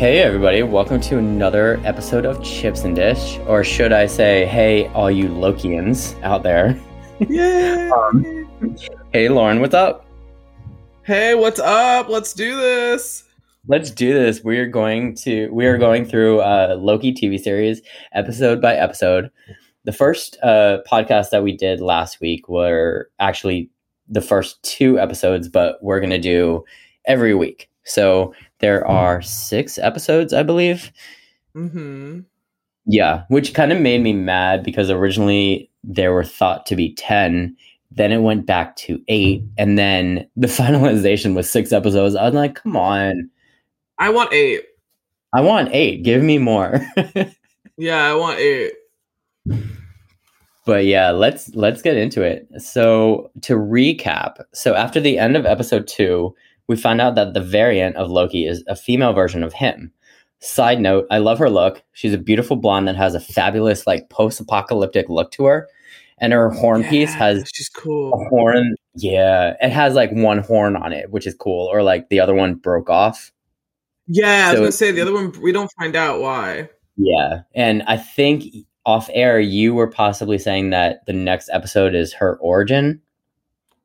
Hey everybody, welcome to another episode of Chips and Dish, or should I say, hey all you Lokians out there. Yay! Hey Lauren, what's up? Hey, what's up? Let's do this. Let's do this. We are going through Loki TV series episode by episode. The first podcast that we did last week were actually the first two episodes, but we're going to do every week. So there are 6 episodes, I believe. Mm-hmm. Yeah, which kind of made me mad because originally there were thought to be 10. Then it went back to 8. And then the finalization was 6 episodes. I was like, come on. I want eight. Give me more. Yeah, I want 8. But yeah, let's get into it. So to recap, after the end of episode 2, we find out that the variant of Loki is a female version of him. Side note, I love her look. She's a beautiful blonde that has a fabulous, like, post-apocalyptic look to her. And her horn piece has she's cool. A horn. Yeah, it has, like, one horn on it, which is cool. Or, like, the other one broke off. Yeah, so I was going to say, the other one, we don't find out why. Yeah, and I think off air, you were possibly saying that the next episode is her origin.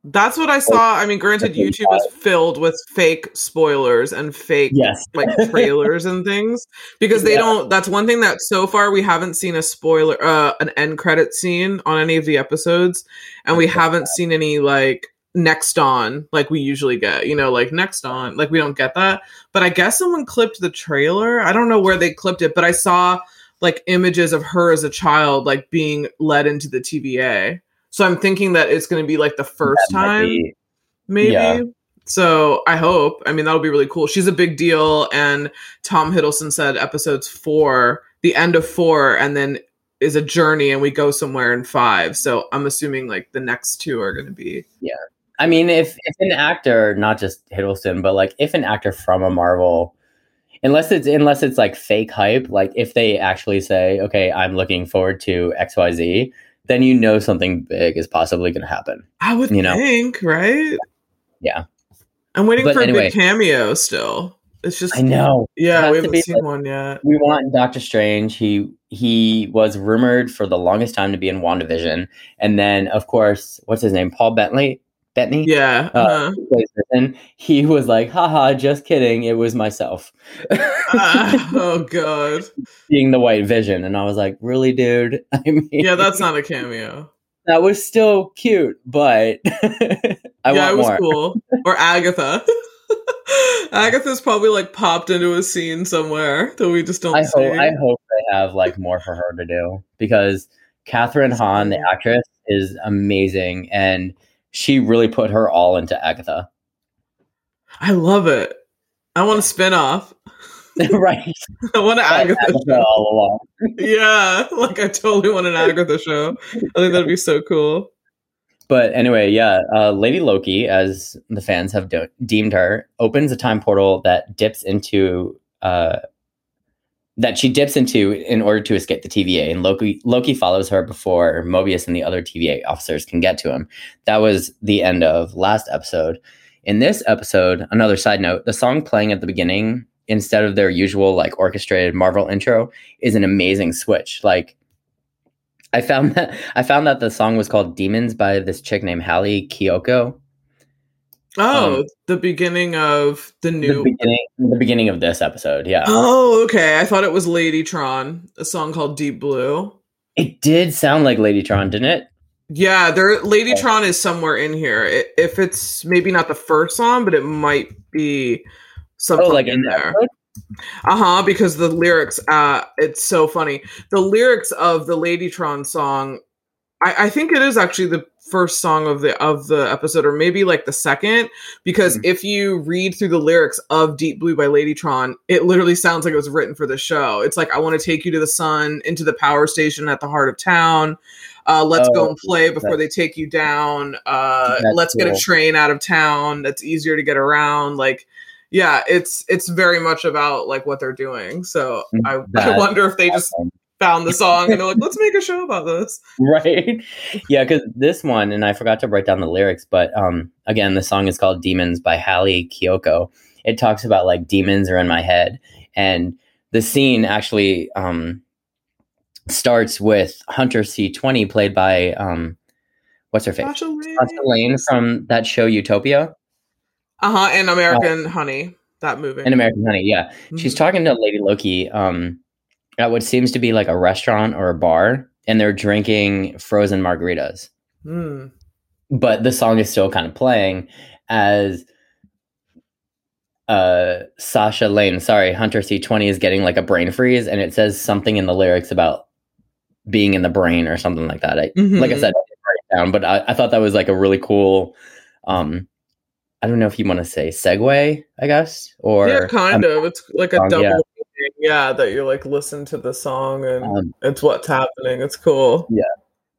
That's what I saw. I mean, granted, YouTube is filled with fake spoilers and fake like trailers and things because they don't. That's one thing that so far we haven't seen a spoiler, an end credit scene on any of the episodes, and we haven't seen any like next on like we usually get. You know, like next on, like we don't get that. But I guess someone clipped the trailer. I don't know where they clipped it, but I saw like images of her as a child, like being led into the TVA. So I'm thinking that it's going to be like the first time, maybe. Yeah. So I hope. I mean, that'll be really cool. She's a big deal. And Tom Hiddleston said episodes 4, the end of 4, and then is a journey and we go somewhere in 5. So I'm assuming like the next 2 are going to be. Yeah. I mean, if an actor, not just Hiddleston, but like if an actor from a Marvel, unless it's like fake hype, like if they actually say, okay, I'm looking forward to XYZ, then you know something big is possibly going to happen. I would think, right? Yeah. I'm waiting for a big cameo still. It's just... I know. Yeah, we haven't seen one yet. We want Doctor Strange. He was rumored for the longest time to be in WandaVision. And then, of course, what's his name? Paul Bettany? Yeah. He was like, haha, just kidding. It was myself. Oh, God. Being the white vision. And I was like, really, dude? I mean, yeah, that's not a cameo. That was still cute, but I want more. Cool. Or Agatha. Agatha's probably like popped into a scene somewhere that we just don't see. I hope they have like more for her to do because Catherine Hahn, the actress, is amazing and she really put her all into Agatha. I love it. I want a spinoff. Right. I want an Agatha show. All along. Yeah. Like, I totally want an Agatha show. I think that'd be so cool. But anyway, yeah. Lady Loki, as the fans have deemed her, opens a time portal that she dips into in order to escape the TVA, and Loki follows her before Mobius and the other TVA officers can get to him. That was the end of last episode. In this episode, another side note, the song playing at the beginning, instead of their usual like orchestrated Marvel intro, is an amazing switch. Like I found that the song was called Demons by this chick named Hayley Kiyoko. Oh, the beginning of the beginning of this episode, yeah. Oh, okay. I thought it was Ladytron, a song called Deep Blue. It did sound like Ladytron, didn't it? Yeah, Ladytron is somewhere in here. If it's maybe not the first song, but it might be something like in there. Because the lyrics, it's so funny. The lyrics of the Ladytron song, I think it is actually the first song of the episode, or maybe like the second, because if you read through the lyrics of Deep Blue by Ladytron, it literally sounds like it was written for the show. It's like, I want to take you to the sun, into the power station at the heart of town. Let's go and play before they take you down. Let's get a train out of town. That's easier to get around. Like, yeah, it's very much about like what they're doing. So I wonder if they just found the song and they're like, let's make a show about this, right? Yeah, because this one, and I forgot to write down the lyrics, but again, the song is called Demons by Hayley Kiyoko. It talks about like demons are in my head And the scene actually starts with Hunter C20, played by what's her face? Rachel Lane from that show Utopia. And American Honey, that movie. And American Honey, yeah. Mm-hmm. She's talking to Lady Loki at what seems to be like a restaurant or a bar, and they're drinking frozen margaritas. Mm. But the song is still kind of playing as Hunter C20 is getting like a brain freeze, and it says something in the lyrics about being in the brain or something like that. Like I said, I didn't write it down, but I thought that was like a really cool, I don't know if you want to say segue, I guess, or yeah, kind of. It's like a double thing, yeah, that you're like listen to the song and it's what's happening. It's cool, yeah.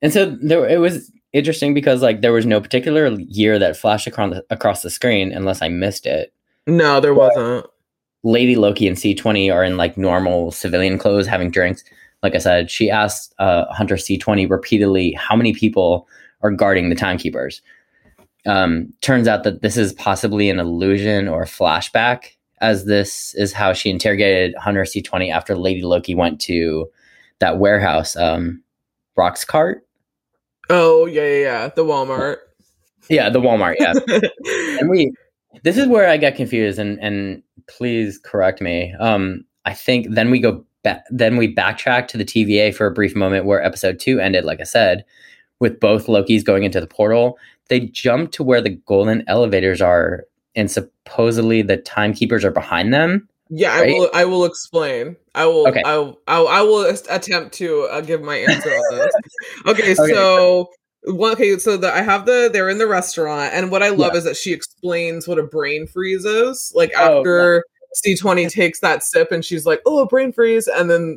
And so it was interesting because like there was no particular year that flashed across the screen, unless I missed it. No, there wasn't. Lady Loki and C20 are in like normal civilian clothes having drinks. Like I said, she asked Hunter C20 repeatedly how many people are guarding the timekeepers. Turns out that this is possibly an illusion or a flashback, as this is how she interrogated Hunter C20 after Lady Loki went to that warehouse, Rock's Cart. Oh, yeah. The Walmart. Yeah, the Walmart, yeah. And this is where I got confused, and please correct me. I think then we go back, then we backtrack to the TVA for a brief moment where episode 2 ended, like I said, with both Lokis going into the portal. They jump to where the golden elevators are, and supposedly the timekeepers are behind them. Yeah, right? I will explain. I will attempt to give my answer on this. Okay, so. I have they're in the restaurant, and what I love is that she explains what a brain freeze is. Like after C20 takes that sip, and she's like, "Oh, a brain freeze," and then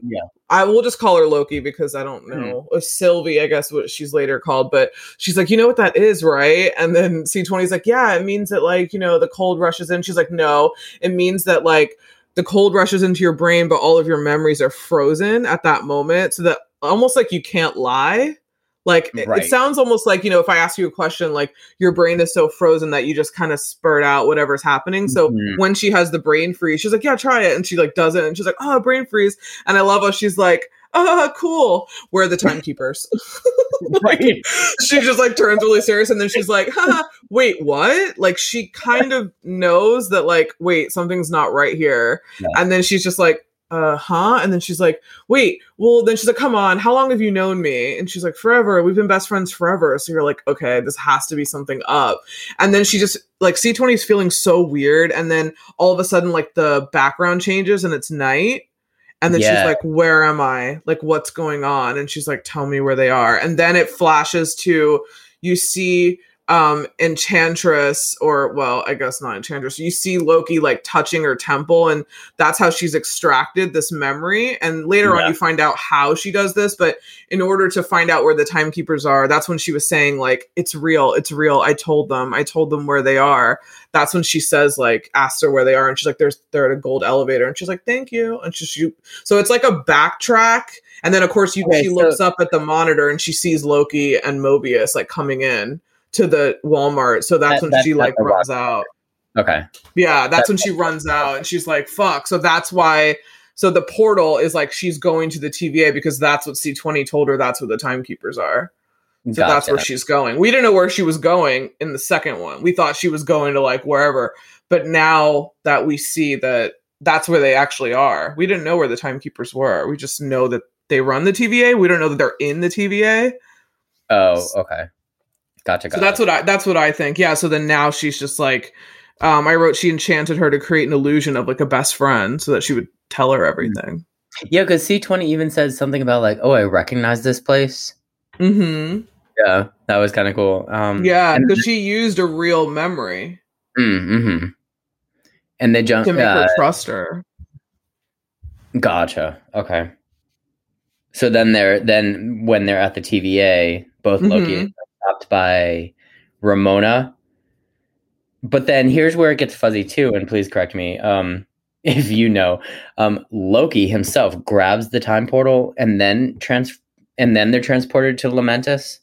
I will just call her Loki because I don't know if Sylvie, I guess what she's later called, but she's like, "You know what that is, right?" And then C20's like, "Yeah, it means that like you know the cold rushes in." She's like, "No, it means that like the cold rushes into your brain, but all of your memories are frozen at that moment, so that almost like you can't lie." Like, right. It sounds almost like, you know, if I ask you a question, like your brain is so frozen that you just kind of spurt out whatever's happening. So when she has the brain freeze, she's like, yeah, try it. And she like does it. And she's like, oh, brain freeze. And I love how she's like, oh, cool. Where are the timekeepers? Like, she just like turns really serious. And then she's like, wait, what? Like she kind of knows that like, wait, something's not right here. Yeah. And then she's just like, and then she's like, wait, well, then she's like, come on, how long have you known me? And she's like, forever. We've been best friends forever. So you're like, okay, this has to be something up. And then she just like C20 is feeling so weird. And then all of a sudden, like the background changes and it's night. And then she's like, where am I? Like, what's going on? And she's like, tell me where they are. And then it flashes to, you see Enchantress, or well, I guess not Enchantress. You see Loki like touching her temple, and that's how she's extracted this memory. And later on, you find out how she does this. But in order to find out where the timekeepers are, that's when she was saying like, "It's real." I told them where they are. That's when she says like, asked her where they are, and she's like, "They're at a gold elevator," and she's like, "Thank you." And she so it's like a backtrack. And then of course she looks up at the monitor and she sees Loki and Mobius like coming in to the Walmart. So that's when she like runs out. Okay. Yeah. That's when she runs out and she's like, fuck. So that's why. So the portal is like, she's going to the TVA because that's what C20 told her. That's where the timekeepers are. So that's where she's going. We didn't know where she was going in the second one. We thought she was going to like wherever, but now that we see that that's where they actually are. We didn't know where the timekeepers were. We just know that they run the TVA. We don't know that they're in the TVA. Oh, okay. Gotcha. So that's what I think. Yeah. So then now she's just like, I wrote, she enchanted her to create an illusion of like a best friend so that she would tell her everything. Yeah. Cause C20 even says something about like, oh, I recognize this place. Mm-hmm. Yeah. That was kind of cool. Yeah. Cause she used a real memory. Mm-hmm. And they jumped to make her trust her. Gotcha. Okay. So then when they're at the TVA, both Loki stopped by Ramona, but then here's where it gets fuzzy too, and please correct me if you know. Loki himself grabs the time portal and then they're transported to Lamentis.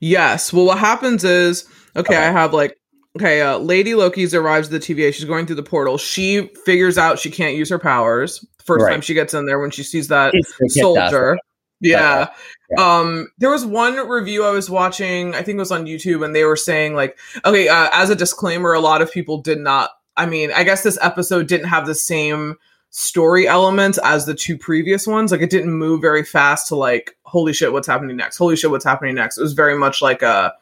Yes, well what happens is I have like Okay, Lady Loki's arrives at the TVA. She's going through the portal. She figures out she can't use her powers. First time she gets in there when she sees that soldier. Yeah. There was one review I was watching, I think it was on YouTube, and they were saying like, okay, as a disclaimer, a lot of people did not, I mean, I guess this episode didn't have the same story elements as the two previous ones. Like it didn't move very fast to like, holy shit, what's happening next? Holy shit, what's happening next? It was very much like a,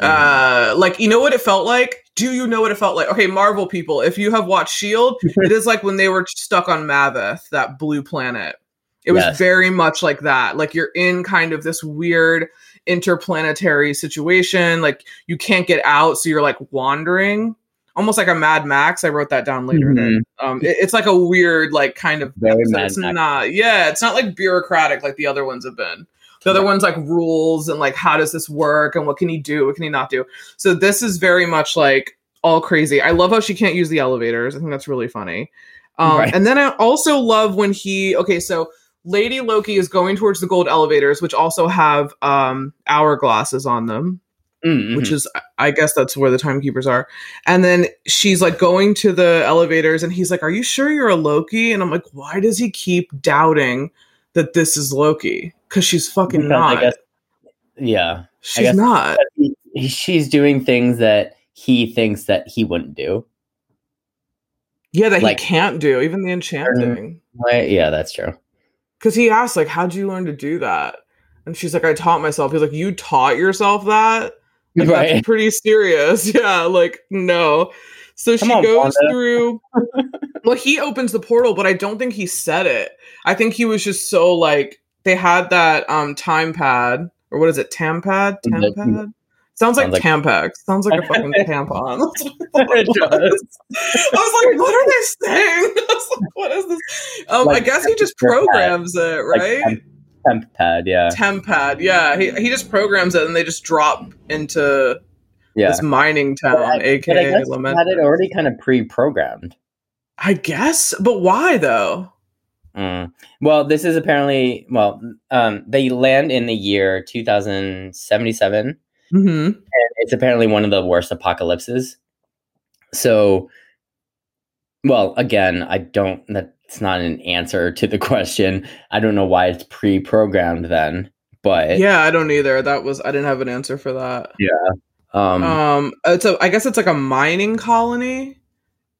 like, you know what it felt like? Do you know what it felt like? Okay, Marvel people, if you have watched S.H.I.E.L.D., it is like when they were stuck on Maveth, that blue planet. It was very much like that. Like you're in kind of this weird interplanetary situation. Like you can't get out. So you're like wandering almost like a Mad Max. I wrote that down later. It's like a weird, like kind of, it's not like bureaucratic like the other ones have been. The other one's like rules and like, how does this work? And what can he do? What can he not do? So this is very much like all crazy. I love how she can't use the elevators. I think that's really funny. And then I also love when he, so Lady Loki is going towards the gold elevators, which also have hourglasses on them, which is, I guess that's where the timekeepers are. And then she's like going to the elevators and he's like, are you sure you're a Loki? And I'm like, why does he keep doubting that this is Loki? Because she's fucking not. She's not. She's doing things that he thinks that he wouldn't do. Yeah, that like, he can't do. Even the enchanting. Right? Yeah, that's true. Because he asked, like, how'd you learn to do that? And she's like, I taught myself. He's like, you taught yourself that? Like, that's pretty serious. Yeah, like, no. So she goes through... Well, he opens the portal, but I don't think he said it. I think he was just so, like... They had that time pad. Or what is it? TemPad? TemPad? Sounds like Tampax. Sounds like a fucking tampon. I was like, what are they saying? I was like, what is this? I guess he just programs it, right? Like TemPad, yeah. TemPad, yeah. He just programs it and they just drop into this mining town, aka Lamentis. Had it already kind of pre-programmed. I guess, but why though? Well, this is apparently, they land in the year 2077. And it's apparently one of the worst apocalypses. So, well, again, that's not an answer to the question. I don't know why it's pre-programmed then, but. Yeah, I don't either. I didn't have an answer for that. Yeah. I guess it's like a mining colony.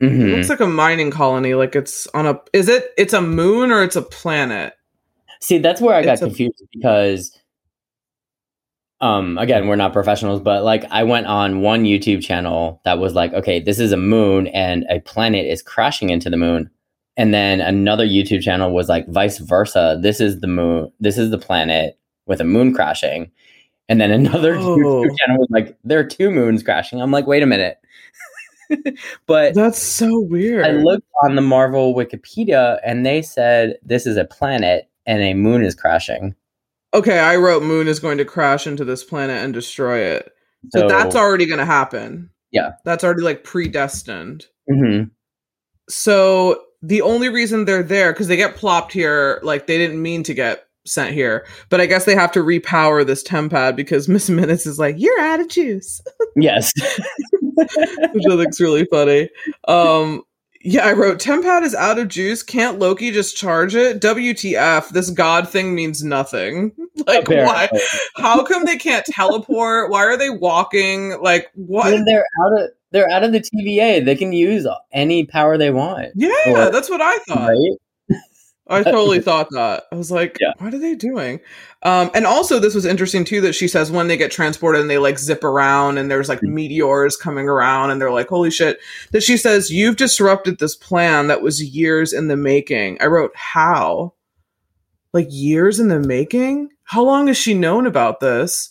It looks like a mining colony. Like it's on a, it's a moon or it's a planet? See, that's where I got confused because. Again, we're not professionals, but like I went on one YouTube channel that was like, okay, this is a moon and a planet is crashing into the moon. And then another YouTube channel was like vice versa. This is the moon. This is the planet with a moon crashing. And then another YouTube channel was like, there are two moons crashing. I'm like, wait a minute. But that's so weird. I looked on the Marvel Wikipedia and they said, this is a planet and a moon is crashing. Okay, I wrote moon is going to crash into this planet and destroy it. So that's already going to happen. Yeah. That's already like predestined. So the only reason they're there, because they get plopped here, like they didn't mean to get sent here. But I guess they have to repower this TemPad because Miss Minutes is like, you're out of juice. Yes. Which I think's really funny. Yeah, I wrote, TemPad is out of juice. Can't Loki just charge it? WTF, this god thing means nothing. Like, apparently. Why? How come they can't teleport? Why are they walking? Like, what? When they're out of the TVA. They can use any power they want. Yeah, that's what I thought. Right? I totally thought that. I was like, what are they doing? And also, this was interesting, too, that she says when they get transported and they, like, zip around and there's, like, meteors coming around and they're like, holy shit. That she says, you've disrupted this plan that was years in the making. I wrote, how? Like, years in the making? How long has she known about this?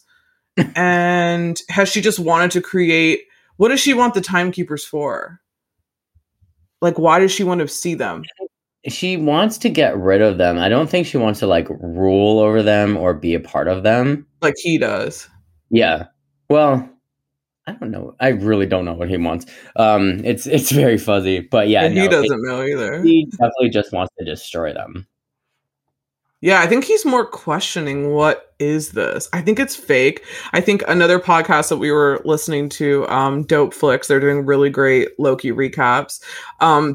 And has she just wanted to create... What does she want the timekeepers for? Like, why does she want to see them? She wants to get rid of them. I don't think she wants to like rule over them or be a part of them. Like he does. Yeah. Well, I don't know. I really don't know what he wants. It's very fuzzy, but yeah. And he doesn't know either. He definitely just wants to destroy them. Yeah, I think he's more questioning, what is this? I think it's fake. I think another podcast that we were listening to, Dope Flicks, they're doing really great Loki recaps.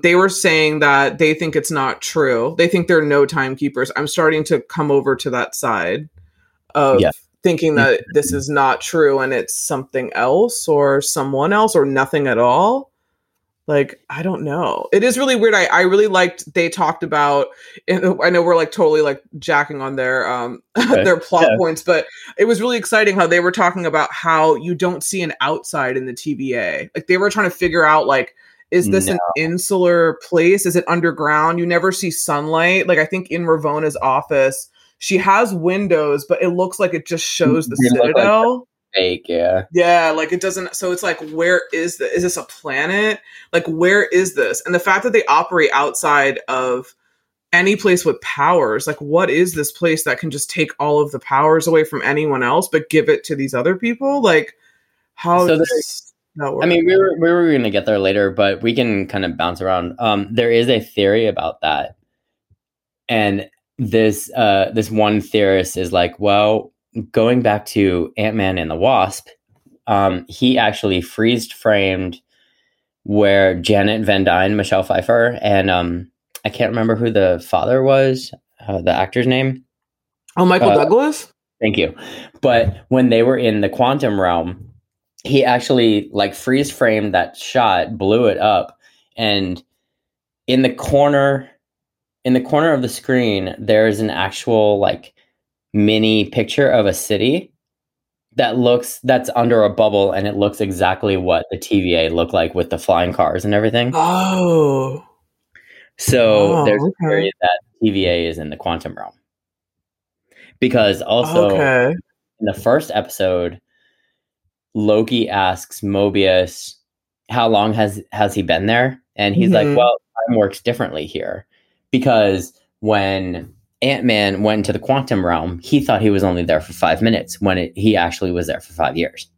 They were saying that they think it's not true. They think there are no timekeepers. I'm starting to come over to that side of thinking that this is not true and it's something else or someone else or nothing at all. Like, I don't know. It is really weird. I really liked, they talked about, and I know we're like totally like jacking on their plot points, but it was really exciting how they were talking about how you don't see an outside in the TVA. Like, they were trying to figure out, like, is this an insular place? Is it underground? You never see sunlight. Like, I think in Ravona's office, she has windows, but it looks like it just shows the Citadel. Fake, like, it doesn't, so it's like, where is this? Is this a planet? Like, where is this? And the fact that they operate outside of any place with powers, like, what is this place that can just take all of the powers away from anyone else but give it to these other people? Like, how so does that work? I mean, we were going to get there later, but we can kind of bounce around. There is a theory about that, and this one theorist is like, well, going back to Ant-Man and the Wasp, he actually freeze-framed where Janet Van Dyne, Michelle Pfeiffer, and I can't remember who the father was, the actor's name. Oh, Michael Douglas? Thank you. But when they were in the Quantum realm, he actually like freeze-framed that shot, blew it up, and in the corner of the screen, there is an actual like mini picture of a city that's under a bubble, and it looks exactly what the TVA looked like with the flying cars and everything. Oh. So there's a theory that TVA is in the quantum realm. Because also in the first episode, Loki asks Mobius how long has he been there? And he's like, well, time works differently here. Because when Ant-Man went into the quantum realm, he thought he was only there for 5 minutes when he actually was there for 5 years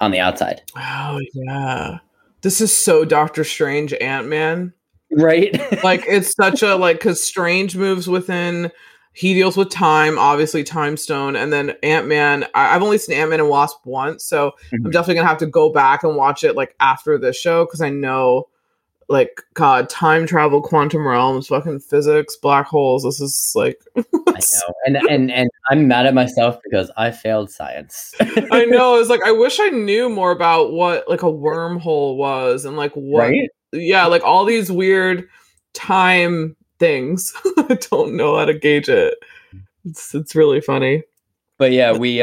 on the outside. Oh, yeah. This is so Doctor Strange Ant-Man. Right? Like, it's such a, like, because Strange moves within, he deals with time, obviously Time Stone, and then Ant-Man, I've only seen Ant-Man and Wasp once, so I'm definitely going to have to go back and watch it, like, after this show, because I know, like, God, time travel, quantum realms, fucking physics, black holes. This is like, I know, and I'm mad at myself because I failed science. I know. It's like, I wish I knew more about what like a wormhole was and like what, yeah, like all these weird time things. I don't know how to gauge it. It's really funny. But yeah, we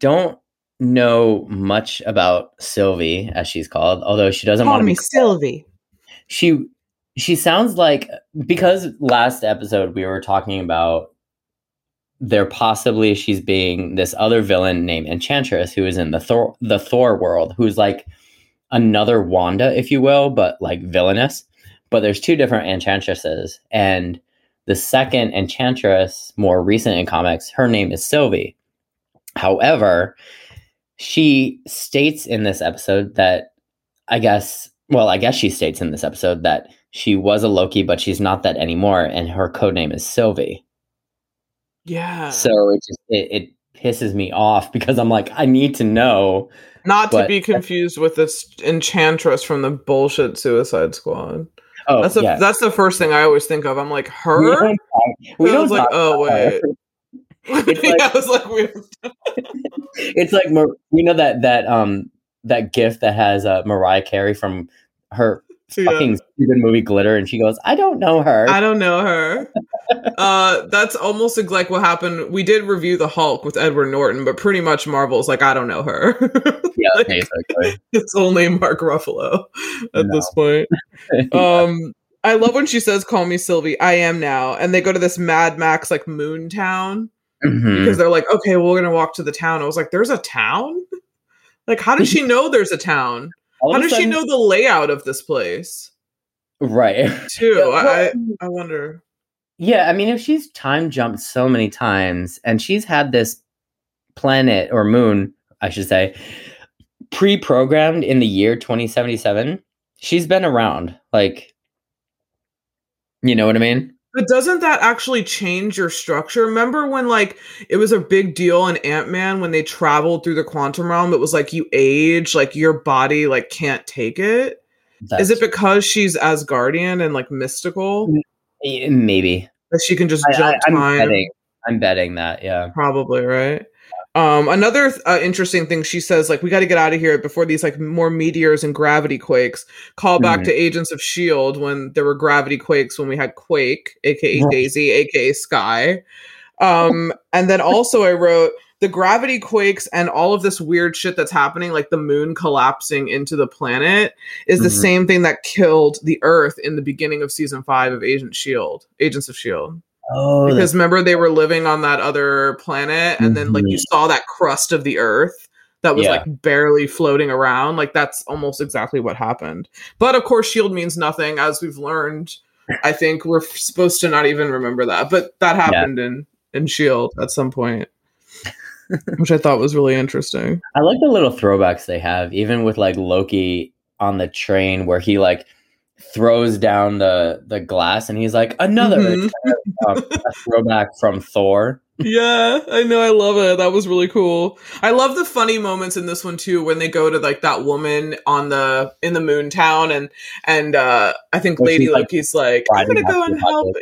don't know much about Sylvie, as she's called, although she doesn't want to be Sylvie. She sounds like, because last episode we were talking about there possibly she's being this other villain named Enchantress who is in the Thor world, who's like another Wanda, if you will, but like villainous. But there's two different Enchantresses, and the second Enchantress, more recent in comics, her name is Sylvie. However, she states in this episode that she states in this episode that she was a Loki, but she's not that anymore, and her codename is Sylvie. Yeah. So it pisses me off because I'm like, I need to know. Not to be confused with this Enchantress from the bullshit Suicide Squad. Oh, that's the first thing I always think of. I'm like, her? We don't talk about her. It's like, I was like, weird. It's like, you know that gif that has Mariah Carey from her fucking stupid movie Glitter, and she goes, I don't know her. That's almost like what happened. We did review The Hulk with Edward Norton, but pretty much Marvel's like, I don't know her. Yeah, like, exactly. It's only Mark Ruffalo at this point. I love when she says, call me Sylvie, I am now, and they go to this Mad Max like moon town, because they're like, okay, well, we're gonna walk to the town. I was like, there's a town? Like, how does she know there's a town? How does she know the layout of this place? Right. Too. I wonder. Yeah, I mean, if she's time jumped so many times, and she's had this planet, or moon, I should say, pre-programmed in the year 2077, she's been around. Like, you know what I mean? But doesn't that actually change your structure? Remember when, like, it was a big deal in Ant-Man when they traveled through the quantum realm? It was like you age, like your body like can't take it. That's... Is it because she's Asgardian and like mystical? Maybe. That she can just jump time? I'm betting that, yeah. Probably, right? Another interesting thing she says, like, we got to get out of here before these like more meteors and gravity quakes. Call back to Agents of S.H.I.E.L.D. when there were gravity quakes, when we had Quake, aka Daisy, aka Sky. And then also I wrote the gravity quakes and all of this weird shit that's happening, like the moon collapsing into the planet, is the same thing that killed the Earth in the beginning of season 5 of Agents of S.H.I.E.L.D. Oh, because remember they were living on that other planet and then like you saw that crust of the Earth that was like barely floating around. Like that's almost exactly what happened. But of course S.H.I.E.L.D. means nothing, as we've learned. I think we're supposed to not even remember that, but that happened in S.H.I.E.L.D. at some point, which I thought was really interesting. I like the little throwbacks they have, even with like Loki on the train where he like throws down the glass and he's like another a throwback from Thor. Yeah, I know, I love it. That was really cool. I love the funny moments in this one too, when they go to like that woman on the in the moon town and I think Lady Loki's like I'm gonna go and help.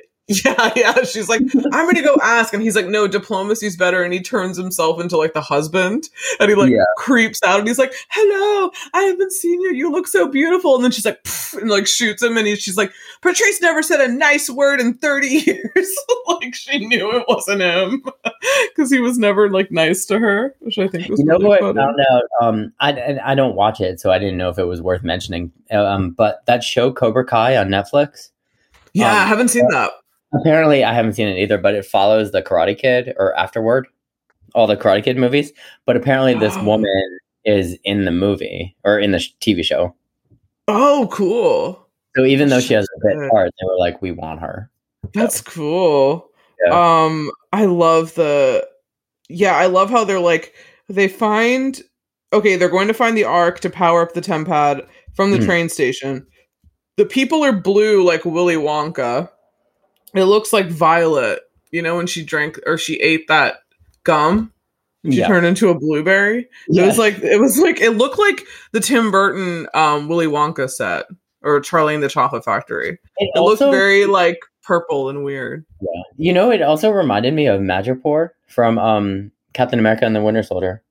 Yeah. She's like, I'm going to go ask. And he's like, no, diplomacy's better. And he turns himself into like the husband and he like creeps out and he's like, hello, I haven't seen you. You look so beautiful. And then she's like, pff, and like shoots him. And she's like, Patrice never said a nice word in 30 years. Like she knew it wasn't him because he was never like nice to her, which I think was funny. I found out, I don't watch it, so I didn't know if it was worth mentioning. But that show Cobra Kai on Netflix. Yeah, I haven't seen that. Apparently, I haven't seen it either, but it follows the Karate Kid or afterward, all the Karate Kid movies. But apparently this woman is in the movie or in the TV show. Oh, cool. So even though she has a bit part, they were like, we want her. That's cool. Yeah. I love how they're like, they're going to find the Ark to power up the TemPad from the train station. The people are blue like Willy Wonka. It looks like Violet, you know, when she drank or she ate that gum, she turned into a blueberry. Yeah. It looked like the Tim Burton Willy Wonka set or Charlie and the Chocolate Factory. It looked very like purple and weird. Yeah. You know, it also reminded me of Madripoor from Captain America and the Winter Soldier.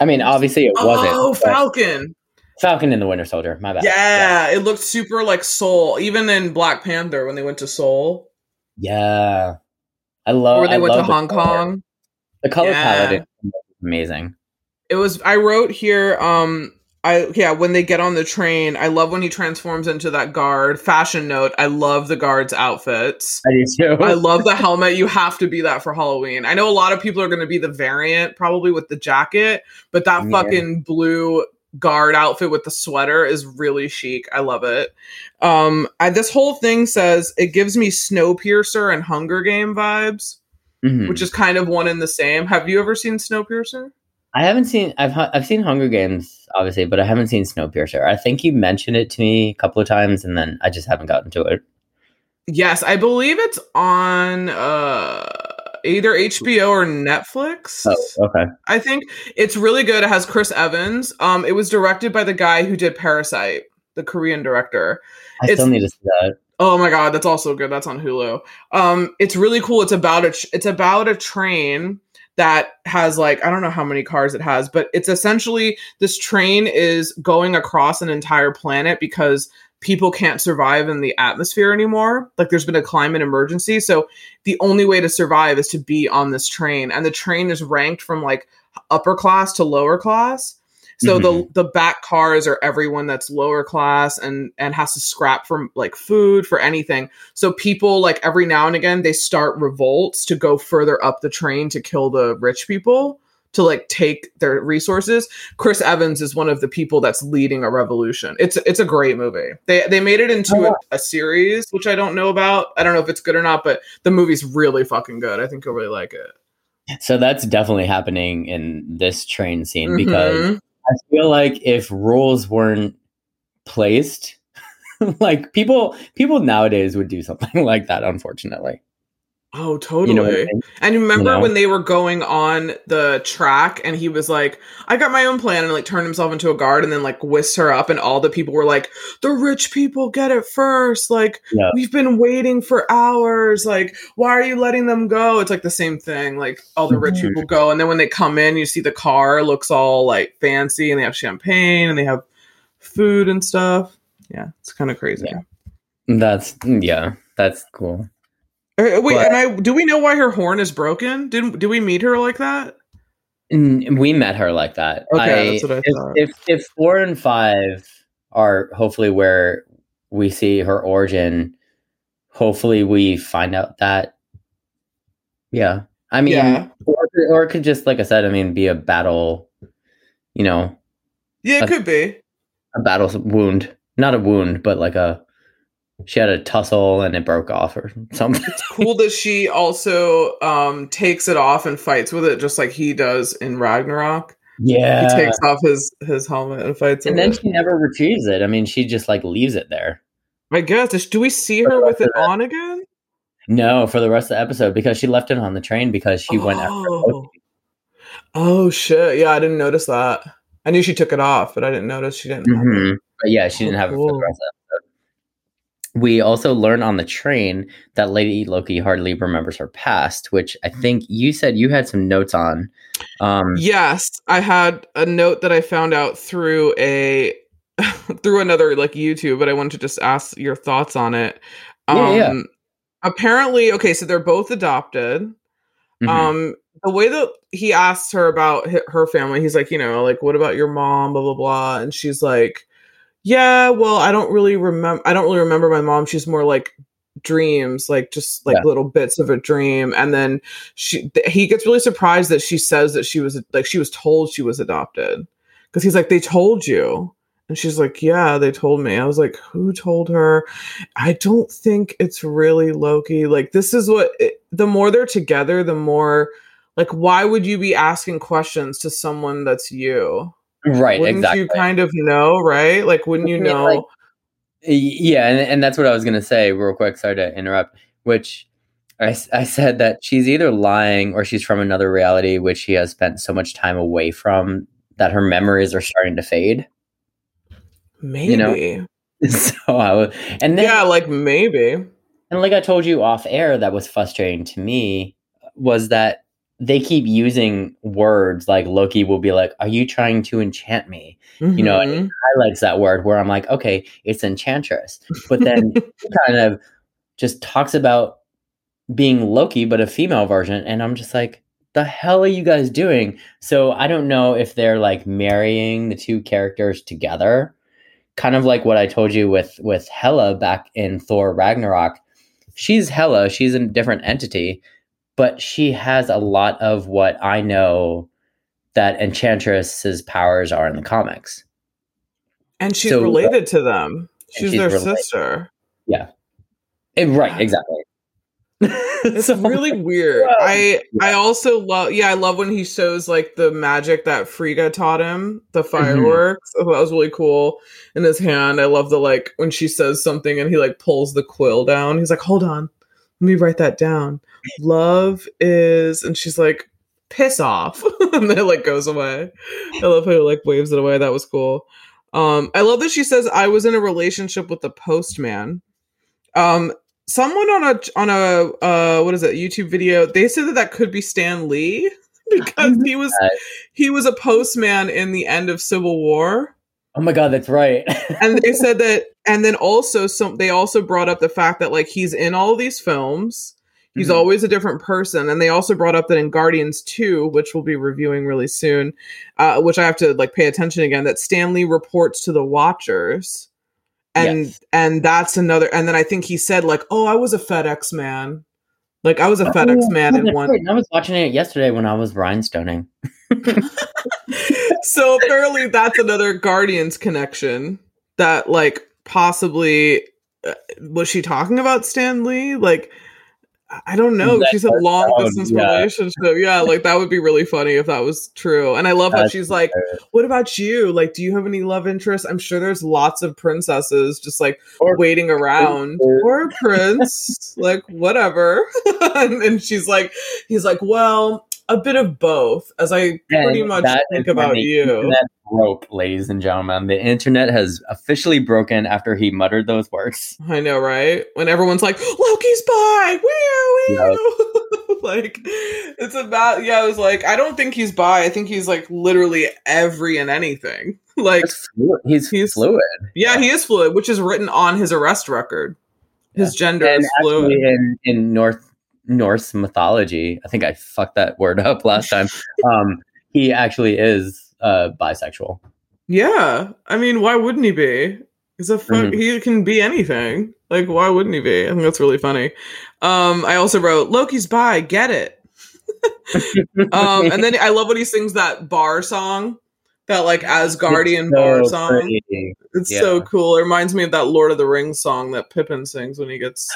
I mean, obviously it wasn't. Oh, Falcon. Falcon and the Winter Soldier. My bad. Yeah, it looked super like Seoul, even in Black Panther when they went to Seoul. Yeah, I love. Or they went to Hong Kong. The color palette is amazing. It was. I wrote here. When they get on the train, I love when he transforms into that guard. Fashion note: I love the guards' outfits. I do too. I love the helmet. You have to be that for Halloween. I know a lot of people are going to be the variant, probably with the jacket, but that fucking blue guard outfit with the sweater is really chic. I love it. This whole thing says it gives me Snowpiercer and Hunger Game vibes, which is kind of one and the same. Have you ever seen Snowpiercer? I haven't seen. I've seen Hunger Games, obviously, but I haven't seen Snowpiercer. I think you mentioned it to me a couple of times, and then I just haven't gotten to it. Yes, I believe it's on either HBO or Netflix. Oh, okay. I think it's really good. It has Chris Evans. It was directed by the guy who did Parasite, the Korean director. I still need to see that. Oh my God, that's also good. That's on Hulu. It's really cool. It's about a train that has like, I don't know how many cars it has, but it's essentially this train is going across an entire planet because people can't survive in the atmosphere anymore. Like there's been a climate emergency. So the only way to survive is to be on this train. And the train is ranked from like upper class to lower class. So the back cars are everyone that's lower class and has to scrap for like food, for anything. So people like every now and again, they start revolts to go further up the train to kill the rich people, to like take their resources. Chris Evans is one of the people that's leading a revolution. It's a great movie. They made it into a series, which I don't know about. I don't know if it's good or not, but the movie's really fucking good. I think you'll really like it. So that's definitely happening in this train scene because I feel like if rules weren't placed Like people nowadays would do something like that, unfortunately. Oh, totally. You know what I mean? And remember when they were going on the track and he was like, I got my own plan, and like turned himself into a guard and then like whisked her up, and all the people were like, the rich people get it first. Like, we've been waiting for hours. Like, why are you letting them go? It's like the same thing. Like, all the rich people go. And then when they come in, you see the car looks all like fancy, and they have champagne and they have food and stuff. Yeah. It's kind of crazy. Yeah. That's cool. Wait, do we know why her horn is broken? Do we meet her like that? We met her like that. Okay, that's what I thought. If 4 and 5 are hopefully where we see her origin, hopefully we find out that. Yeah, I mean, or it could just, like I said, I mean, be a battle. You know. Yeah, it could be a battle wound, not a wound, but like a. She had a tussle and it broke off or something. It's cool that she also takes it off and fights with it, just like he does in Ragnarok. Yeah. He takes off his helmet and fights with it. And then she never retrieves it. I mean, she just like leaves it there. I guess. Do we see her with it on again? No, for the rest of the episode, because she left it on the train because she went after Loki. Oh, shit. Yeah, I didn't notice that. I knew she took it off, but I didn't notice she didn't have it. But yeah, she didn't have it for the rest of it. We also learn on the train that Lady Loki hardly remembers her past, which I think you said you had some notes on. Yes, I had a note that I found out through through another like YouTube, but I wanted to just ask your thoughts on it. Apparently, okay, so they're both adopted. Mm-hmm. The way that he asks her about her family, he's like, you know, like, what about your mom, blah, blah, blah. And she's like, yeah, well, I don't really remember my mom. She's more like dreams, like just like little bits of a dream. And then he gets really surprised that she says that she was told she was adopted, because he's like, they told you. And she's like, yeah, they told me. I was like, who told her? I don't think it's really Loki. Like, this is the more they're together, the more like, why would you be asking questions to someone that's you? Right, wouldn't exactly. You kind of know, right? Like, wouldn't you know? Like, yeah, and that's what I was going to say real quick. Sorry to interrupt. Which I said that she's either lying or she's from another reality, which she has spent so much time away from that her memories are starting to fade. Maybe. You know? So I was, and then, yeah, like maybe. And like I told you off air, that was frustrating to me was that they keep using words like Loki will be like, are you trying to enchant me? Mm-hmm. You know, and it highlights that word where I'm like, okay, it's Enchantress. But then he kind of just talks about being Loki, but a female version. And I'm just like, the hell are you guys doing? So I don't know if they're like marrying the two characters together. Kind of like what I told you with Hela back in Thor Ragnarok. She's Hela. She's a different entity. But she has a lot of what I know that Enchantress's powers are in the comics. And she's related to them. She's their sister. Yeah. Right, exactly. It's really weird. I also I love when he shows like the magic that Frigga taught him, the fireworks. Mm-hmm. Oh, that was really cool in his hand. I love the like when she says something and he like pulls the quill down. He's like, hold on. Let me write that down. Love is, and she's like, piss off. And then it like goes away. I love how it like waves it away. That was cool. I love that she says, I was in a relationship with the postman. Someone on a what is it, YouTube video, they said that could be Stan Lee because he was a postman in the end of Civil War. Oh my God, that's right. And they said that, and then also they also brought up the fact that like he's in all these films. He's mm-hmm. always a different person. And they also brought up that in Guardians 2, which we'll be reviewing really soon, which I have to like pay attention again, that Stan Lee reports to the Watchers. And and that's another. And then I think he said like, oh, I was a FedEx man. Like I was a FedEx man in one. I was watching it yesterday when I was rhinestoning. So apparently that's another Guardians connection that like possibly was she talking about Stan Lee? Like I don't know. Exactly. She's a long distance relationship. Yeah, like that would be really funny if that was true. And I love how she's like, what about you? Like, do you have any love interests? I'm sure there's lots of princesses just like waiting around or a prince, like whatever. And she's like, he's like, well, a bit of both, as I pretty much think about you. Rope, ladies and gentlemen. The internet has officially broken after he muttered those words. I know, right? When everyone's like, Loki's bi! Woo! Like, it's about, yeah, I was like, I don't think he's bi. I think he's like literally every and anything. Like, he's fluid. Yeah, he is fluid, which is written on his arrest record. His gender is fluid. In Norse mythology, I think I fucked that word up last time. He actually is bisexual. Yeah, I mean, why wouldn't he be? He's a he can be anything. Like, why wouldn't he be? I think that's really funny. I also wrote, Loki's bi, get it. And then I love when he sings that bar song, that like Asgardian bar song. Pretty. It's so cool. It reminds me of that Lord of the Rings song that Pippin sings when he gets,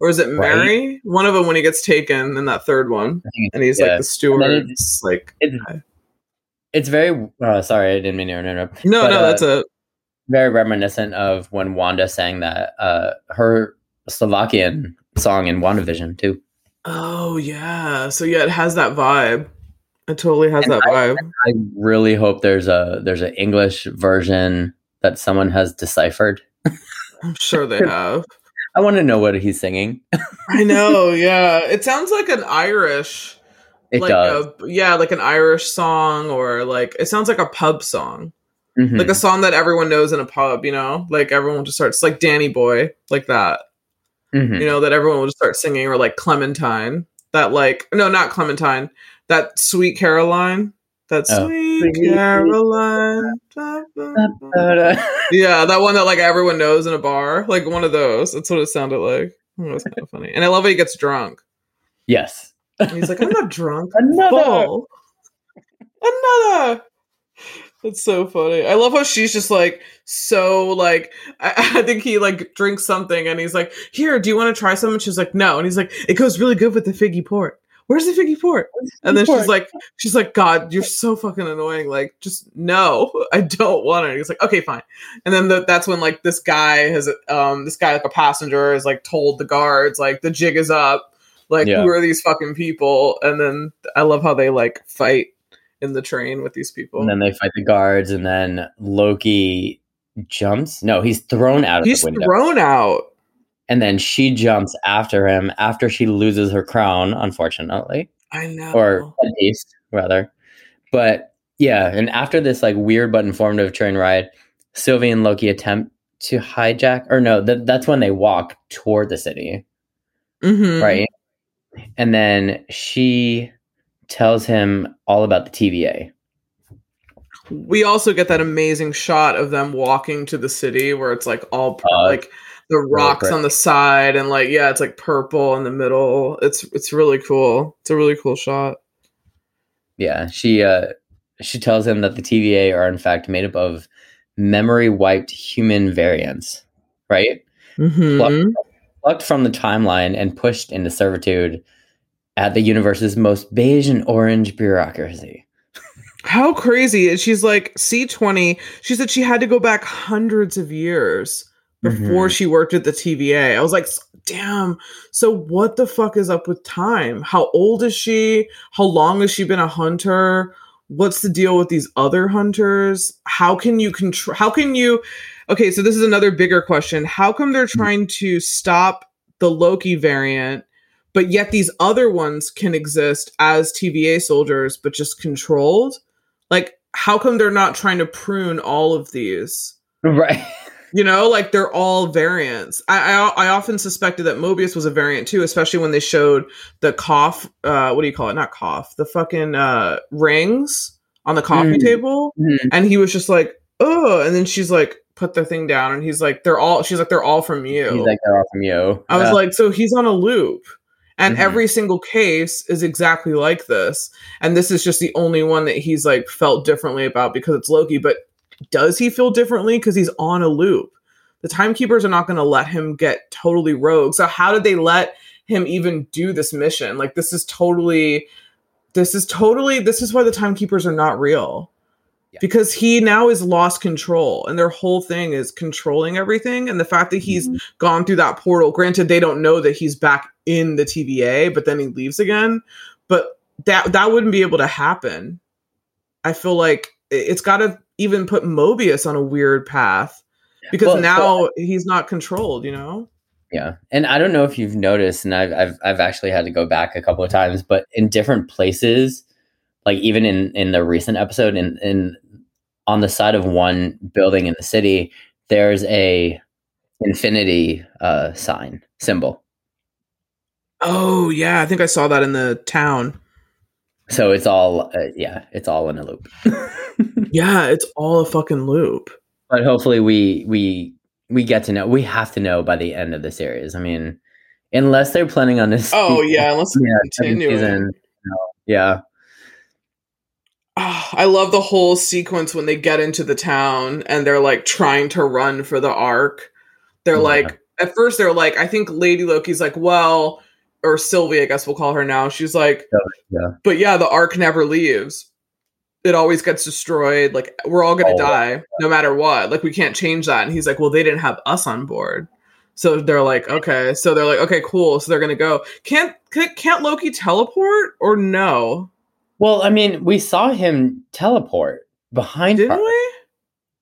or is it Mary? Right? One of them when he gets taken, and that third one, and he's like the steward. It's very, sorry, I didn't mean to interrupt. No, that's it. Very reminiscent of when Wanda sang that, her Slovakian song in WandaVision, too. Oh, yeah. So, yeah, it has that vibe. It totally has that vibe. I really hope there's an English version that someone has deciphered. I'm sure they have. I want to know what he's singing. I know, yeah. It sounds like an Irish... It does. Like an Irish song, or like it sounds like a pub song, like a song that everyone knows in a pub. You know, like everyone just starts like Danny Boy, like that. You know, that everyone will just start singing, or like Clementine. That like no, not Clementine. That Sweet Caroline. Sweet Caroline. Yeah, that one that like everyone knows in a bar. Like one of those. That's what it sounded like. Oh, that's kind of funny. And I love how he gets drunk. Yes. And he's like, I'm not drunk. Another. That's so funny. I love how she's just like, so like, I think he like drinks something and he's like, here, do you want to try some? And she's like, no. And he's like, it goes really good with the figgy port. Where's the figgy port? And then she's like, God, you're so fucking annoying. Like, just no, I don't want it. And he's like, okay, fine. And then that's when like this guy, like a passenger, is like told the guards, like the jig is up. Like, who are these fucking people? And then I love how they, like, fight in the train with these people. And then they fight the guards, and then Loki jumps. No, he's thrown out of the window. He's thrown out. And then she jumps after him after she loses her crown, unfortunately. I know. Or at least, rather. But, yeah, and after this, like, weird but informative train ride, Sylvie and Loki attempt to hijack. Or, no, that's when they walk toward the city. Mm-hmm. Right? And then she tells him all about the TVA. We also get that amazing shot of them walking to the city where it's like all like the rocks on the side and like, yeah, it's like purple in the middle. It's really cool. It's a really cool shot. Yeah. She tells him that the TVA are in fact made up of memory wiped human variants, right? Mm-hmm. Plucked from the timeline and pushed into servitude at the universe's most beige and orange bureaucracy. How crazy. She's like C20. She said she had to go back hundreds of years before she worked at the TVA. I was like, damn. So what the fuck is up with time? How old is she? How long has she been a hunter? What's the deal with these other hunters? How can you control? Okay, so this is another bigger question. How come they're trying to stop the Loki variant, but yet these other ones can exist as TVA soldiers, but just controlled? Like, how come they're not trying to prune all of these? Right. You know, like they're all variants. I often suspected that Mobius was a variant too, especially when they showed the cough. What do you call it? Not cough. The fucking rings on the coffee table. And he was just like, oh. And then she's like, put the thing down, and he's like, they're all from you. He's like, they're all from you. I was like, so he's on a loop, and every single case is exactly like this, and this is just the only one that he's like felt differently about because it's Loki. But does he feel differently because he's on a loop? The timekeepers are not going to let him get totally rogue. So how did they let him even do this mission. Like, this is why the timekeepers are not real. Yeah. Because he now is lost control, and their whole thing is controlling everything. And the fact that he's gone through that portal, granted, they don't know that he's back in the TVA, but then he leaves again. But that wouldn't be able to happen. I feel like it's got to even put Mobius on a weird path, because he's not controlled, you know? Yeah. And I don't know if you've noticed, and I've actually had to go back a couple of times, but in different places, like even in the recent episode, in on the side of one building in the city, there's a infinity symbol. Oh yeah. I think I saw that in the town. So it's all, it's all in a loop. Yeah. It's all a fucking loop. But hopefully we get to know, we have to know by the end of the series. I mean, unless they're planning on this. Oh season, yeah. Unless they continue season, yeah. Oh, I love the whole sequence when they get into the town and they're like trying to run for the arc. They're like, at first they're like, I think Lady Loki's like, well, or Sylvie, I guess we'll call her now. She's like, but yeah, the arc never leaves. It always gets destroyed. Like, we're all going to die no matter what. Like, we can't change that. And he's like, well, they didn't have us on board. So they're like, okay. So they're like, okay, cool. So they're going to go. Can't Loki teleport or no? Well, I mean, we saw him teleport behind her. Didn't we?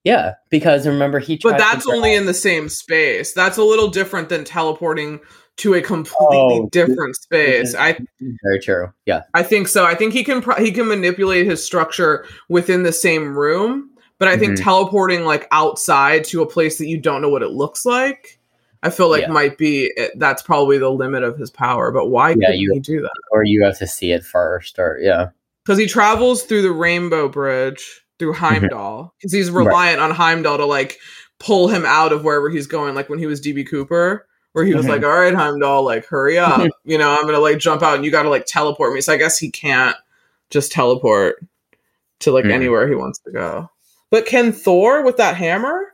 Yeah, because remember he tried. But that's only in the same space. That's a little different than teleporting to a completely different space. Very true. Yeah. I think so. I think he can manipulate his structure within the same room, but I think teleporting like outside to a place that you don't know what it looks like, I feel like might be that's probably the limit of his power. But why couldn't he do that? Or you have to see it first, or because he travels through the Rainbow Bridge through Heimdall, because he's reliant on Heimdall to like pull him out of wherever he's going. Like when he was DB Cooper, where he was like, all right, Heimdall, like, hurry up. You know, I'm going to, like, jump out and you got to, like, teleport me. So I guess he can't just teleport to, like, anywhere he wants to go. But can Thor with that hammer?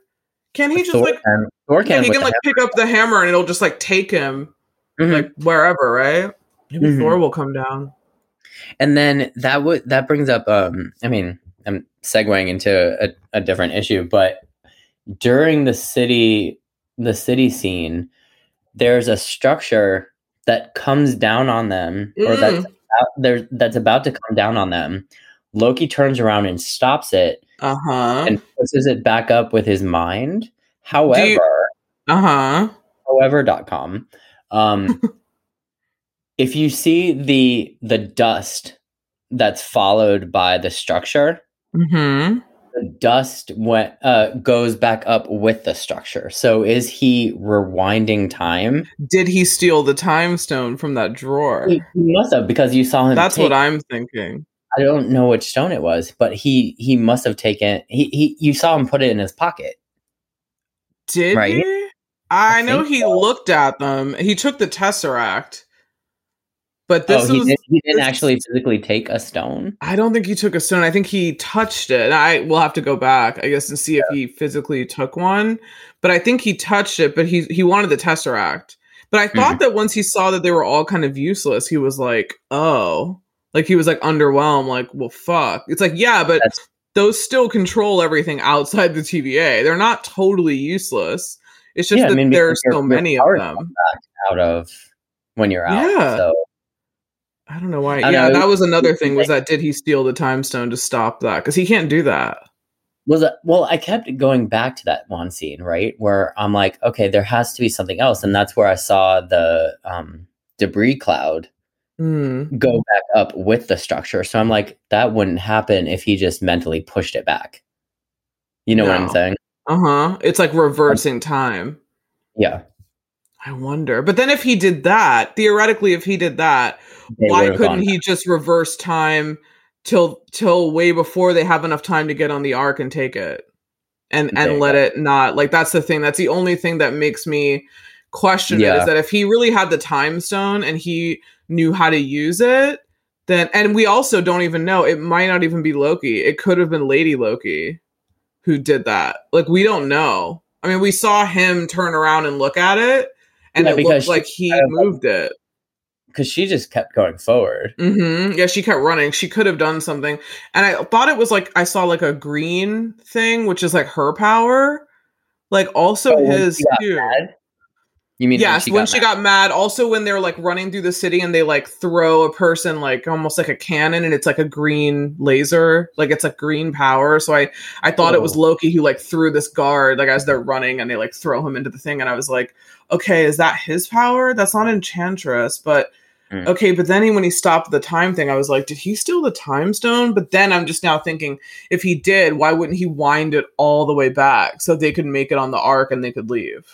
Can he just, like, pick up the hammer and it'll just, like, take him, like, wherever, right? Maybe Thor will come down. And then that brings up, I mean, I'm segueing into a different issue, but during the city scene, there's a structure that comes down on them, or that's about to come down on them. Loki turns around and stops it and pushes it back up with his mind. However.com. If you see the dust that's followed by the structure, the dust goes back up with the structure. So is he rewinding time? Did he steal the time stone from that drawer? He must have, because you saw him. That's what I'm thinking. I don't know which stone it was, but he must have taken. You saw him put it in his pocket. Did he? I know he looked at them. He took the Tesseract. But he didn't actually physically take a stone. I don't think he took a stone. I think he touched it. I will have to go back, I guess, and see if he physically took one. But I think he touched it, but he wanted the Tesseract. But I thought that once he saw that they were all kind of useless, he was like, oh. Like, he was, like, underwhelmed. Like, well, fuck. It's like, yeah, but those still control everything outside the TVA. They're not totally useless. It's just that there are so many of them. Out of when you're out. Yeah. So. I don't know why. Yeah, that was another thing. Was that did he steal the time stone to stop that? Because he can't do that. Well, I kept going back to that one scene, right, where I'm like, okay, there has to be something else, and that's where I saw the debris cloud go back up with the structure. So I'm like, that wouldn't happen if he just mentally pushed it back. You know what I'm saying? It's like reversing time. Yeah. I wonder. But then if he did that, theoretically, if he did that, why couldn't he just reverse time till way before they have enough time to get on the arc and take it and let it not, like, that's the thing. That's the only thing that makes me question it, is that if he really had the time stone and he knew how to use it, then, and we also don't even know, it might not even be Loki. It could have been Lady Loki who did that. Like, we don't know. I mean, we saw him turn around and look at it. And it looked like he moved it. because she just kept going forward. Mm-hmm. Yeah, she kept running. She could have done something. And I thought it was like, I saw like a green thing, which is like her power. Like also his too. Mad? You mean yes, when she got mad. Also when they're like running through the city and they like throw a person like almost like a cannon and it's like a green laser. Like it's like green power. So I thought it was Loki who like threw this guard like as they're running and they like throw him into the thing. And I was like, okay, is that his power? That's not Enchantress. But okay, but then when he stopped the time thing, I was like, did he steal the time stone? But then I'm just now thinking, if he did, why wouldn't he wind it all the way back so they could make it on the arc and they could leave?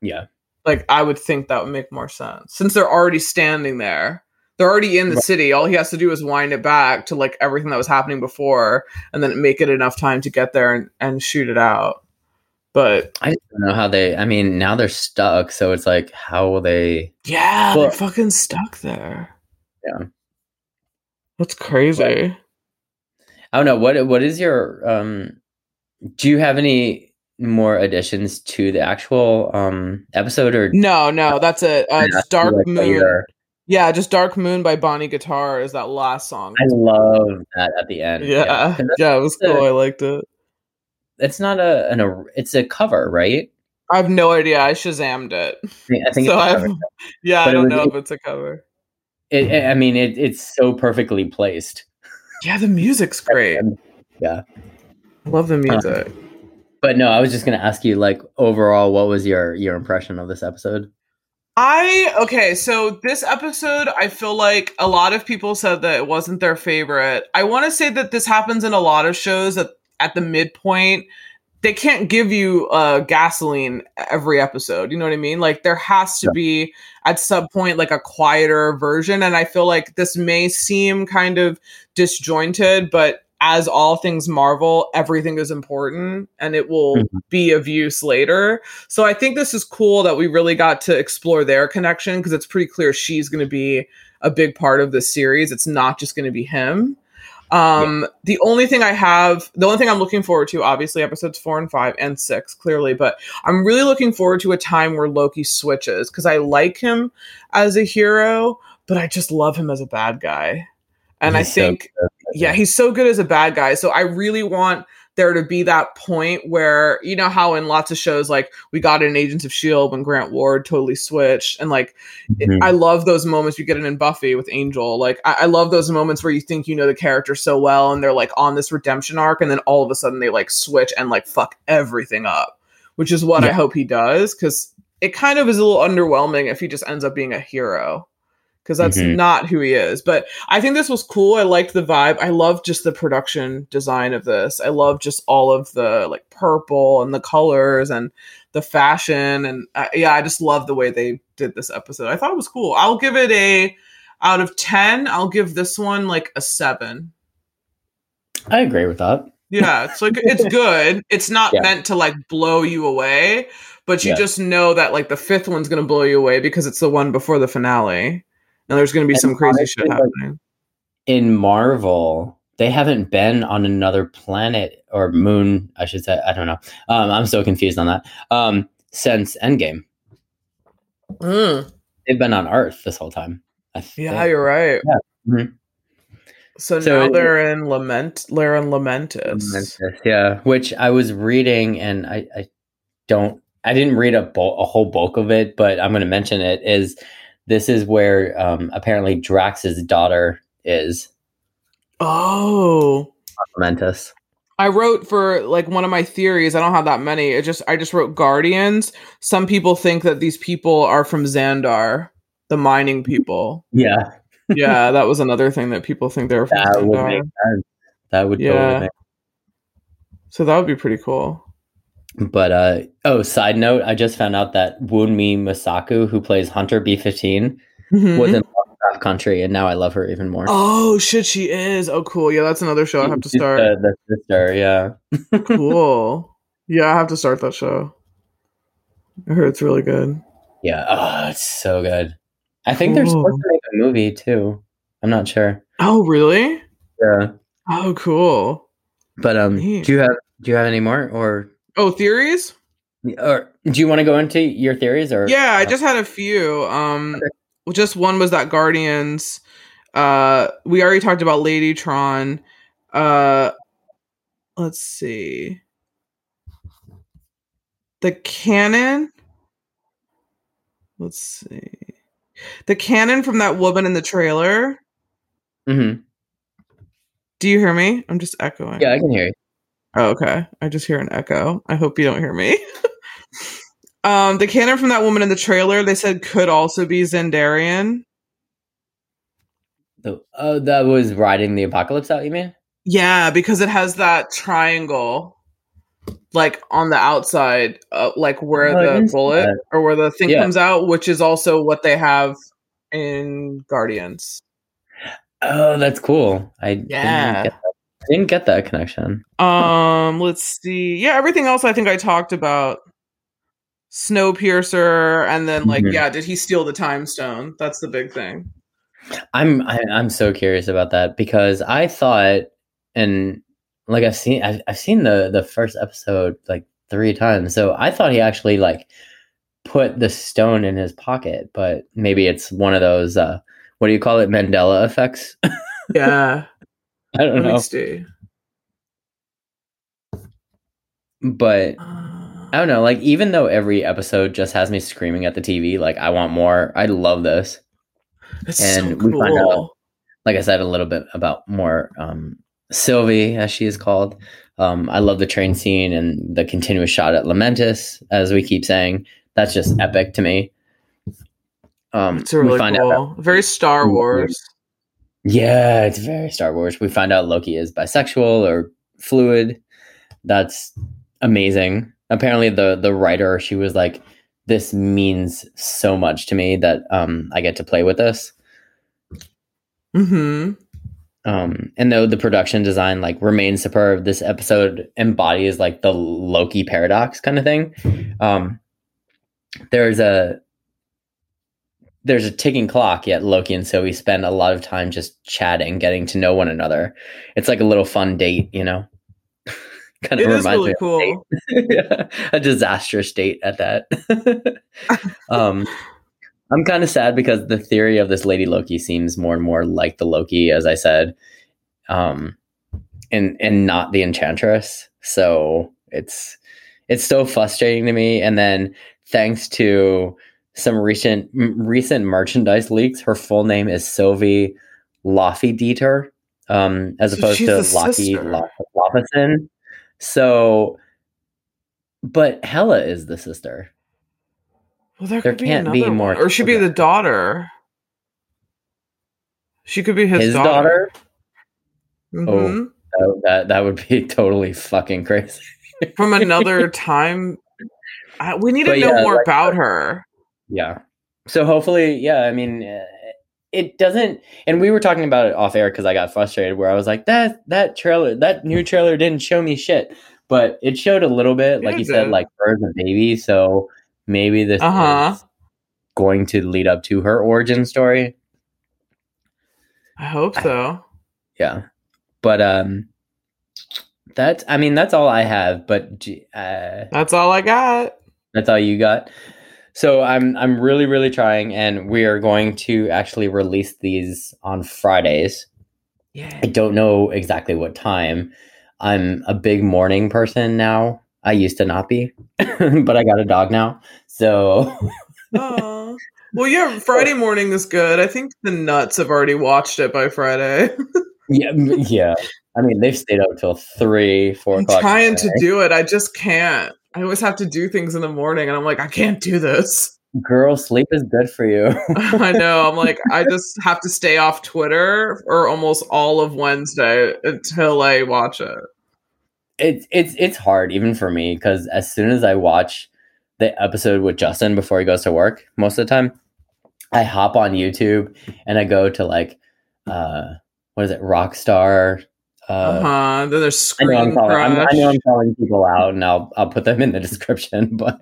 Yeah. Like, I would think that would make more sense. Since they're already standing there. They're already in the city. All he has to do is wind it back to, like, everything that was happening before and then make it enough time to get there and shoot it out. But I just don't know how they... I mean, now they're stuck, so it's like, how will they... Yeah, they're fucking stuck there. Yeah. That's crazy. But, I don't know. What is your... do you have any... more additions to the actual episode or no that's it. It's Dark Moon later. Yeah, just Dark Moon by Bonnie Guitar is that last song. I love that at the end. Yeah, it was cool. I liked it. It's not it's a cover, right? I have no idea. I Shazammed it. Yeah, I think so. I don't know if it's a cover. It's so perfectly placed. Yeah, the music's great. Yeah, love the music. But no, I was just going to ask you, like, overall, what was your impression of this episode? So this episode, I feel like a lot of people said that it wasn't their favorite. I want to say that this happens in a lot of shows that at the midpoint, they can't give you gasoline every episode. You know what I mean? Like, there has to be, at some point, like, a quieter version. And I feel like this may seem kind of disjointed, but... as all things Marvel, everything is important and it will be of use later. So I think this is cool that we really got to explore their connection because it's pretty clear she's going to be a big part of this series. It's not just going to be him. The only thing I'm looking forward to, obviously, episodes 4 and 5 and 6, clearly, but I'm really looking forward to a time where Loki switches because I like him as a hero, but I just love him as a bad guy. And I think... yeah, he's so good as a bad guy. So I really want there to be that point where, you know how in lots of shows, like we got in Agents of S.H.I.E.L.D. when Grant Ward totally switched. And like, I love those moments. You get it in Buffy with Angel. Like, I love those moments where you think you know the character so well and they're like on this redemption arc. And then all of a sudden they like switch and like fuck everything up, which is what I hope he does. Cause it kind of is a little underwhelming if he just ends up being a hero. Because that's not who he is. But I think this was cool. I liked the vibe. I love just the production design of this. I love just all of the like purple and the colors and the fashion. And I just love the way they did this episode. I thought it was cool. I'll give it out of 10, I'll give this one like a 7. I agree with that. Yeah, it's like, it's good. It's not meant to like blow you away, but you just know that like the 5th one's going to blow you away because it's the one before the finale. And there's going to be some crazy shit happening. Like, in Marvel, they haven't been on another planet or moon, I should say. I don't know. I'm so confused on that. Since Endgame. They've been on Earth this whole time. Yeah, you're right. Yeah. Mm-hmm. So now they're in Lamentis. Yeah, which I was reading and I didn't read a whole bulk of it, but I'm going to mention it is... this is where apparently Drax's daughter is. Oh, Lamentis. I wrote for like one of my theories. I don't have that many. I just wrote Guardians. Some people think that these people are from Xandar, the mining people. Yeah, yeah, that was another thing that people think they're from. That Xandar. Would make sense. That would totally make sense. So that would be pretty cool. But side note, I just found out that Wunmi Masaku, who plays Hunter B-15, was in Lovecraft Country, and now I love her even more. Oh shit, she is. Oh cool, yeah, that's another show I have to start. The sister, yeah. Cool. Yeah, I have to start that show. I heard it's really good. Yeah, it's so good. I think they're supposed to make a movie too. I'm not sure. Oh really? Yeah. Oh cool. But do you have any more or? Oh, theories? Or do you want to go into your theories? Or yeah, I just had a few. just one was that Guardians. We already talked about Ladytron. Let's see. The cannon. Let's see. The cannon from that woman in the trailer. Mm-hmm. Do you hear me? I'm just echoing. Yeah, I can hear you. Oh, okay. I just hear an echo. I hope you don't hear me. The canon from that woman in the trailer, they said could also be Xandarian. Oh, that was riding the apocalypse out, you mean? Yeah, because it has that triangle, like on the outside, like where the bullet or where the thing comes out, which is also what they have in Guardians. Oh, that's cool. I didn't get that connection. Let's see. Yeah, everything else I think I talked about. Snowpiercer, and then did he steal the Time Stone? That's the big thing. I'm so curious about that because I thought, and like I've seen the first episode like 3 times, so I thought he actually like put the stone in his pocket, but maybe it's one of those what do you call it, Mandela effects? Yeah. I don't know. See. But I don't know, like, even though every episode just has me screaming at the TV, like, I want more. I love this. That's so cool. We find out, like I said, a little bit about more Sylvie, as she is called. I love the train scene and the continuous shot at Lamentis, as we keep saying. That's just epic to me. It's really cool. Very Star Wars. Yeah, it's very Star Wars. We find out Loki is bisexual or fluid. That's amazing. Apparently the writer, she was like, this means so much to me that I get to play with this. Mm-hmm. And though the production design like remains superb, this episode embodies like the Loki paradox kind of thing. There's a ticking clock, yet Loki and Sylvie spend a lot of time just chatting, getting to know one another. It's like a little fun date, you know? Kind of reminds really me cool. Of a disastrous date at that. I'm kind of sad because the theory of this Lady Loki seems more and more like the Loki, as I said, and not the Enchantress. So it's so frustrating to me. And then thanks to some recent merchandise leaks, her full name is Sylvie Lofi Dieter, as opposed to Loki Lofison. So, but Hela is the sister. Well, there can't be more. Or she'd be the daughter. She could be his daughter. Mm-hmm. Oh, that would be totally fucking crazy. From another time. We need to know more about her. Yeah. So hopefully, I mean, it doesn't, and we were talking about it off air because I got frustrated where I was like, that new trailer didn't show me shit, but it showed a little bit, like you said, like birds and babies. So maybe this is going to lead up to her origin story. I hope so. Yeah. But that's all I have, but that's all I got. That's all you got. So I'm really, really trying, and we are going to actually release these on Fridays. Yeah. I don't know exactly what time. I'm a big morning person now. I used to not be, but I got a dog now. So well, yeah, Friday morning is good. I think the nuts have already watched it by Friday. Yeah. I mean, they've stayed up till 3, 4 o'clock. I'm trying to do it. I just can't. I always have to do things in the morning, and I'm like, I can't do this. Girl, sleep is good for you. I know. I'm like, I just have to stay off Twitter or almost all of Wednesday until I watch it. It's hard, even for me, because as soon as I watch the episode with Justin before he goes to work, most of the time, I hop on YouTube and I go to like, Rockstar. Then there's Screen Crush. I know I'm calling people out, and I'll put them in the description. But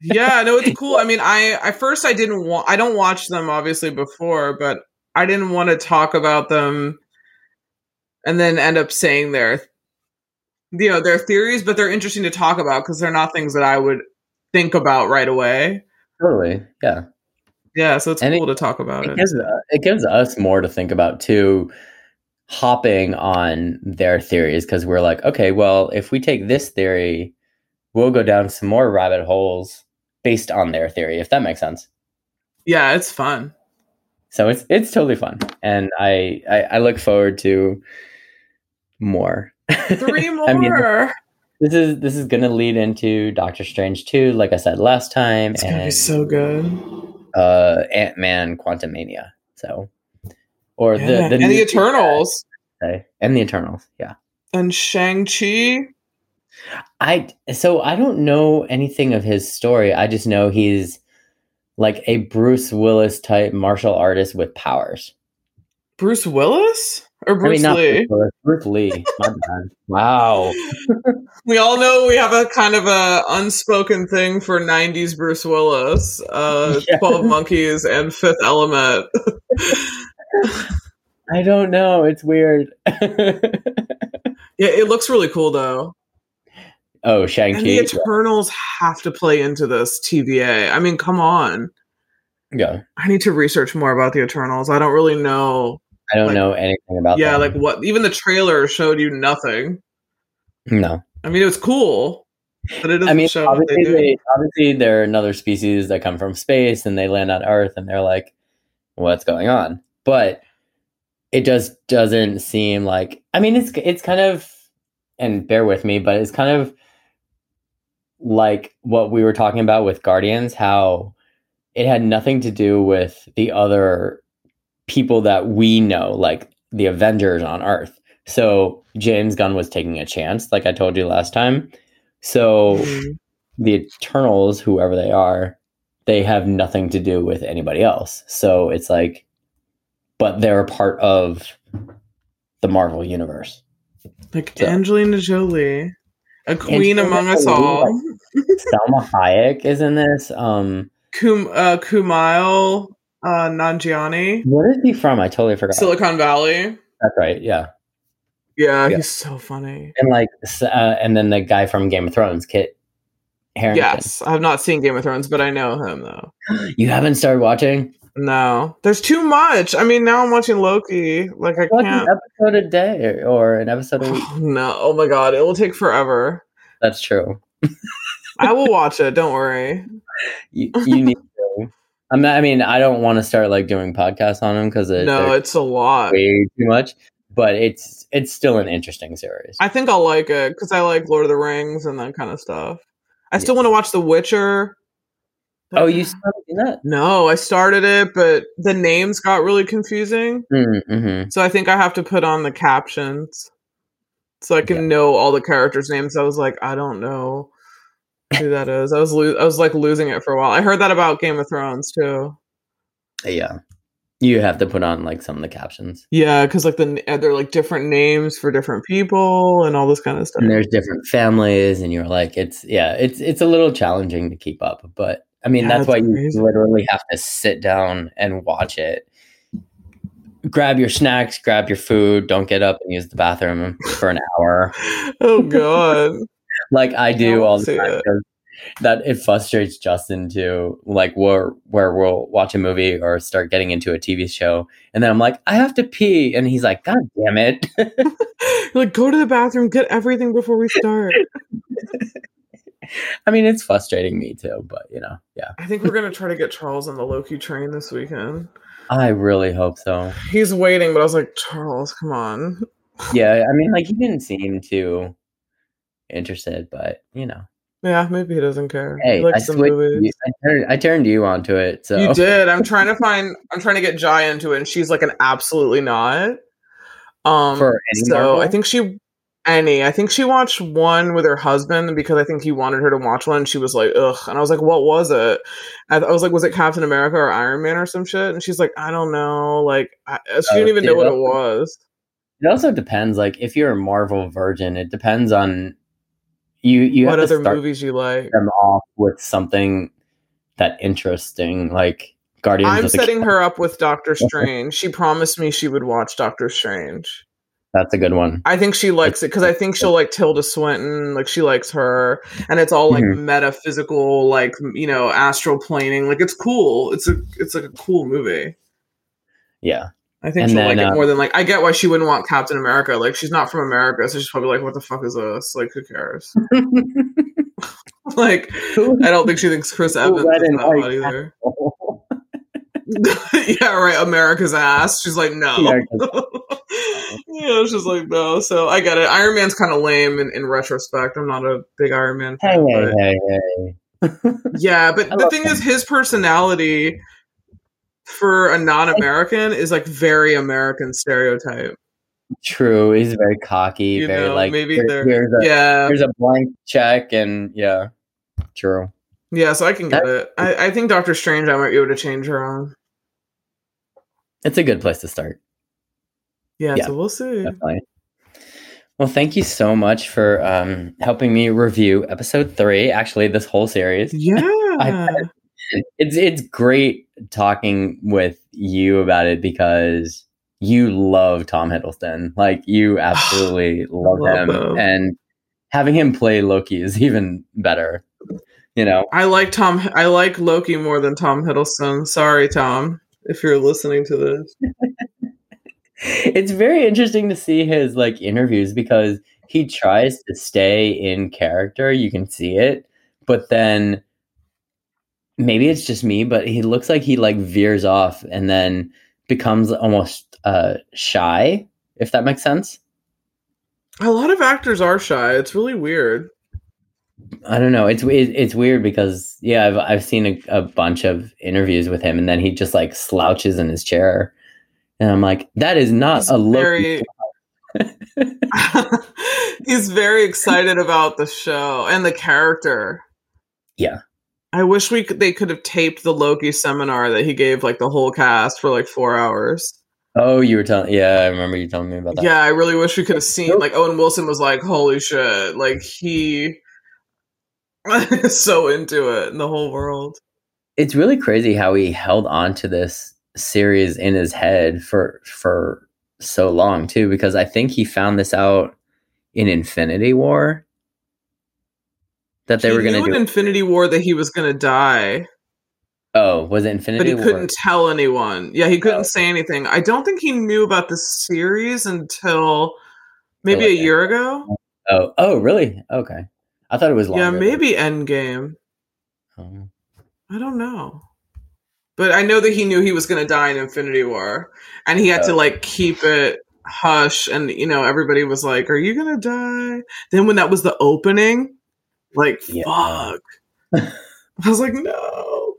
yeah, no, it's cool. I mean, I don't watch them obviously before, but I didn't want to talk about them, and then end up saying their theories. But they're interesting to talk about because they're not things that I would think about right away. Totally, yeah. Yeah, so it's cool to talk about it. It gives us more to think about too, hopping on their theories, because we're like, okay, well, if we take this theory, we'll go down some more rabbit holes based on their theory, if that makes sense. Yeah, it's fun. So it's totally fun. And I look forward to more. 3 more. I mean, this is gonna lead into Doctor Strange 2, like I said last time. It's gonna be so good. Ant-Man Quantumania. So the Eternals. And the Eternals, yeah. And Shang-Chi. I don't know anything of his story. I just know he's like a Bruce Willis type martial artist with powers. Bruce Willis? Or Bruce Lee? Bruce Lee. My bad. Wow. We all know we have a kind of a unspoken thing for 90s Bruce Willis, 12 Monkeys and Fifth Element. I don't know. It's weird. Yeah, it looks really cool though. Oh, Shang-Chi. And the Eternals have to play into this TVA. I mean, come on. Yeah. I need to research more about the Eternals. I don't really know. I don't know anything about them. Yeah, like what? Even the trailer showed you nothing. No. I mean, it was cool, but it doesn't show what they do. Obviously, they're another species that come from space and they land on Earth and they're like, what's going on? But it just doesn't seem like... I mean, it's kind of... And bear with me, but it's kind of like what we were talking about with Guardians, how it had nothing to do with the other people that we know, like the Avengers on Earth. So James Gunn was taking a chance, like I told you last time. So the Eternals, whoever they are, they have nothing to do with anybody else. So it's like, but they're a part of the Marvel universe. Like so. Angelina Jolie, a queen among us all. Salma Hayek is in this. Kumail Nanjiani. Where is he from? I totally forgot. Silicon Valley. That's right. Yeah. Yeah. He's so funny. And like, and then the guy from Game of Thrones, Kit Harington. Yes, I have not seen Game of Thrones, but I know him though. You haven't started watching? No, there's too much. I mean, now I'm watching Loki. Like I can't an episode a day or an episode a week. No, oh my god, it will take forever. That's true. I will watch it. Don't worry. You need to. I don't want to start like doing podcasts on them because it's a lot, way too much. But it's still an interesting series. I think I'll like it because I like Lord of the Rings and that kind of stuff. I still want to watch The Witcher. Oh, you started that? No, I started it, but the names got really confusing. Mm-hmm. So I think I have to put on the captions so I can know all the characters' names. I was like, I don't know who that is. I was losing it for a while. I heard that about Game of Thrones too. Yeah, you have to put on like some of the captions. Yeah, because like they're like different names for different people and all this kind of stuff. And there's different families, and you're like, it's a little challenging to keep up, but. I mean, that's why amazing. You literally have to sit down and watch it. Grab your snacks, grab your food. Don't get up and use the bathroom for an hour. Oh, God. Like I do all the time. That it frustrates Justin, too. Like where we'll watch a movie or start getting into a TV show. And then I'm like, I have to pee. And he's like, God damn it. You're like, go to the bathroom. Get everything before we start. I mean, it's frustrating me too, but yeah. I think we're going to try to get Charles on the Loki train this weekend. I really hope so. He's waiting, but I was like, Charles, come on. Yeah, I mean, like he didn't seem too interested, but Yeah, maybe he doesn't care. Hey, he likes the movies. I turned you onto it, so. You did. I'm trying to get Jai into it, and she's like an absolutely not. For any Marvel? I think I think she watched one with her husband because I think he wanted her to watch one. And she was like, ugh. And I was like, what was it? I was like, was it Captain America or Iron Man or some shit? And she's like, I don't know. Like, she didn't even know what it was. It also depends. Like, if you're a Marvel virgin, it depends on you what have to other start movies you like. Them off with something that interesting, like Guardians. I'm setting her up with Doctor Strange. She promised me she would watch Doctor Strange. That's a good one. I think she likes it because I think she'll like Tilda Swinton. Like she likes her, and it's all like metaphysical, like, you know, astral planing. Like it's cool. It's like a cool movie. Yeah. I think she'll like it more than, like, I get why she wouldn't want Captain America. Like, she's not from America, so she's probably like, what the fuck is this? Like, who cares? Like, I don't think she thinks Chris Evans is that hot either. Yeah, right, America's ass. She's like, no. Yeah, she's like, no. So, I get it. Iron Man's kind of lame in retrospect. I'm not a big Iron Man fan. Hey. Yeah, but the thing is, his personality for a non-American is like very American stereotype. True, he's very cocky, you very know, like maybe here's a blank check, and yeah, true. Yeah, so I can get it. I think Doctor Strange, I might be able to change her on. It's a good place to start. Yeah. So we'll see. Definitely. Well, thank you so much for helping me review episode 3. Actually, this whole series. Yeah. It's great talking with you about it because you love Tom Hiddleston. Like, you absolutely love him. And having him play Loki is even better. You know, I like Loki more than Tom Hiddleston. Sorry, Tom, if you're listening to this. It's very interesting to see his like interviews because he tries to stay in character. You can see it, but then maybe it's just me, but he looks like he like veers off and then becomes almost shy, if that makes sense. A lot of actors are shy. It's really weird. I don't know. It's weird because yeah, I've seen a bunch of interviews with him, and then he just like slouches in his chair, and I'm like, that is not he's a Loki. He's very excited about the show and the character. Yeah. I wish they could have taped the Loki seminar that he gave like the whole cast for like 4 hours. Oh, I remember you telling me about that. Yeah, I really wish we could have seen like Owen Wilson was like, holy shit, like he is so into it in the whole world. It's really crazy how he held on to this series in his head for so long too, because I think he found this out in Infinity War. That they were going to do. He knew in Infinity War that he was going to die. Oh, was it Infinity War? But he couldn't tell anyone. Yeah, he couldn't say anything. I don't think he knew about the series until maybe a year ago. Oh, really? Okay. I thought it was longer. Yeah, maybe Endgame. Oh. I don't know. But I know that he knew he was going to die in Infinity War. And he had to like keep it hush. And, you know, everybody was like, are you going to die? Then when that was the opening... Like, fuck. I was like, no.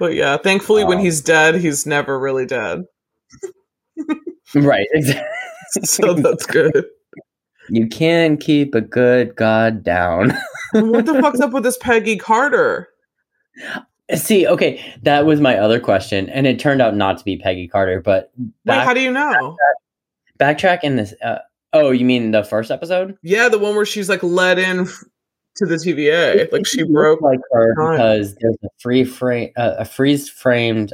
But yeah, thankfully when he's dead, he's never really dead. Right. Exactly. So that's good. You can keep a good god down. What the fuck's up with this Peggy Carter? See, okay, that was my other question. And it turned out not to be Peggy Carter, but... Wait, how do you know? Backtrack in this... Oh, you mean the first episode? Yeah, the one where she's like let in to the TVA. Like she broke like her because there's a freeze framed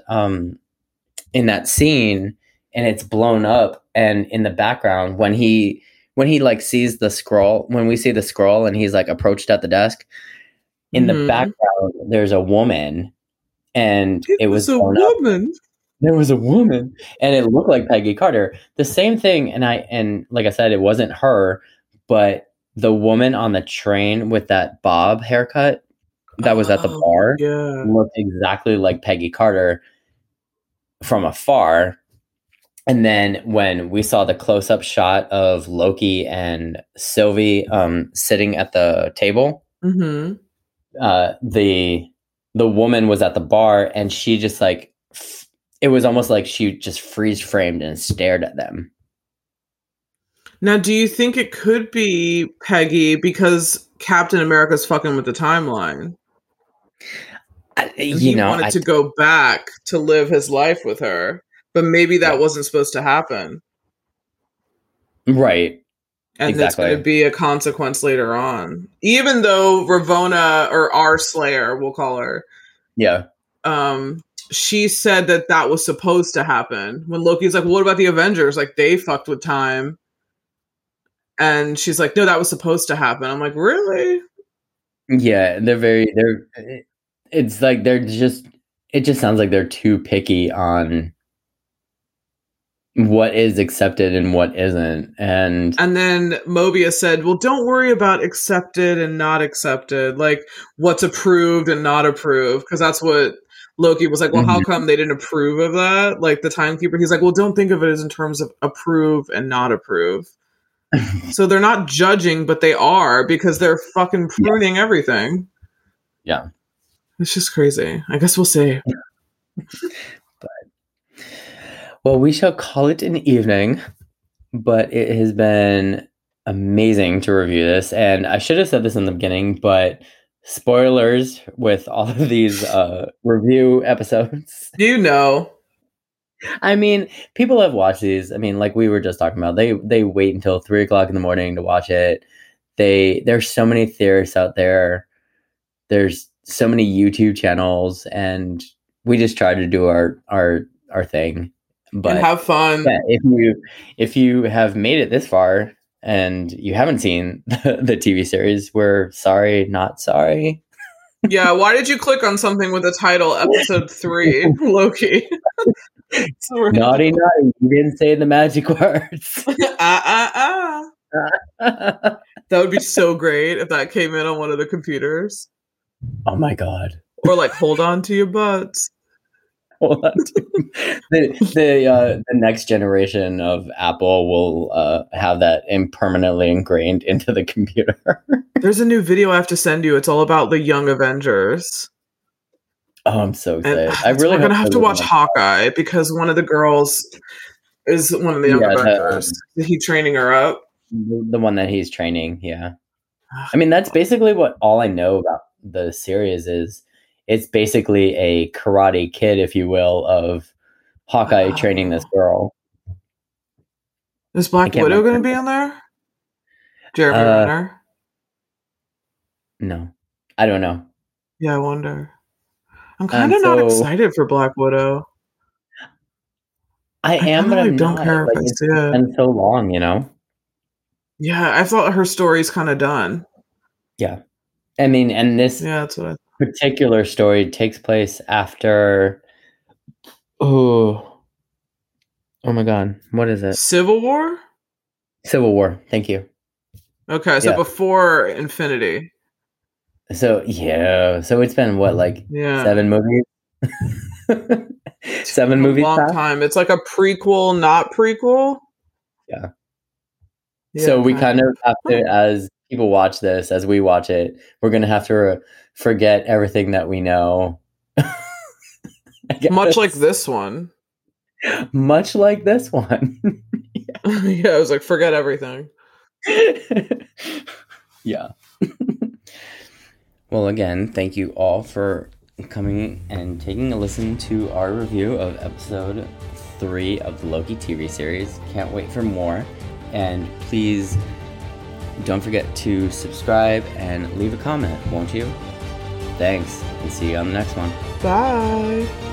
in that scene, and it's blown up. And in the background, when he like sees the scroll, when we see the scroll, and he's like approached at the desk. In the background, there's a woman, and it was a woman. There was a woman, and it looked like Peggy Carter. The same thing, and like I said, it wasn't her, but the woman on the train with that bob haircut that was at the bar looked exactly like Peggy Carter from afar. And then when we saw the close-up shot of Loki and Sylvie sitting at the table, the woman was at the bar, and she just like... It was almost like she just freeze-framed and stared at them. Now, do you think it could be Peggy because Captain America's fucking with the timeline? He wanted to go back to live his life with her, but maybe that wasn't supposed to happen. Right. And it's going to be a consequence later on. Even though Ravonna, or R. Slayer, we'll call her. Yeah. she said that that was supposed to happen. When Loki's like, well, what about the Avengers? Like, they fucked with time. And she's like, no, that was supposed to happen. I'm like, really? Yeah, it just sounds like they're too picky on what is accepted and what isn't. And then Mobius said, well, don't worry about accepted and not accepted, like what's approved and not approved. Cause that's what Loki was like, well, how come they didn't approve of that? Like the timekeeper, he's like, well, don't think of it as in terms of approve and not approve. So they're not judging, but they are, because they're fucking pruning everything. Yeah. It's just crazy. I guess we'll see. But, well, we shall call it an evening, but it has been amazing to review this. And I should have said this in the beginning, but spoilers with all of these review episodes. You know. I mean, people have watched these. I mean, like we were just talking about, they wait until 3 o'clock in the morning to watch it. There's so many theorists out there. There's so many YouTube channels, and we just try to do our thing, but and have fun. Yeah, if you have made it this far and you haven't seen the TV series, we're sorry, not sorry. Yeah, why did you click on something with the title Episode 3 Loki? Naughty, naughty! You didn't say the magic words. That would be so great if that came in on one of the computers. Oh my god! Or like, hold on to your butts. Hold on to the next generation of Apple will have that permanently ingrained into the computer. There's a new video I have to send you. It's all about the Young Avengers. Oh, I'm so excited! We're gonna have to watch Hawkeye because one of the girls is one of the Young Avengers. Is he training her up? The one that he's training. Yeah, I mean that's basically what all I know about the series is. It's basically a Karate Kid, if you will, of Hawkeye training this girl. Is Black Widow going to be in there? Jeremy Renner? No. I don't know. Yeah, I wonder. I'm kind of not excited for Black Widow. I am, but I don't care if I see it. It's been so long, you know? Yeah, I thought her story's kind of done. Yeah. I mean, and this that's what particular story takes place after. Oh my god, what is it? Civil War. Thank you. Okay, so before Infinity. So so it's been what, like 7 movies? 7 movies. Long time. It's like a prequel, not prequel. Yeah. So we kind of have to as. People watch this as we watch it. We're gonna have to forget everything that we know. Much like this one. Yeah, I was like, forget everything. Yeah. Well, again, thank you all for coming and taking a listen to our review of episode 3 of the Loki TV series. Can't wait for more. And please. Don't forget to subscribe and leave a comment, won't you? Thanks, and see you on the next one. Bye.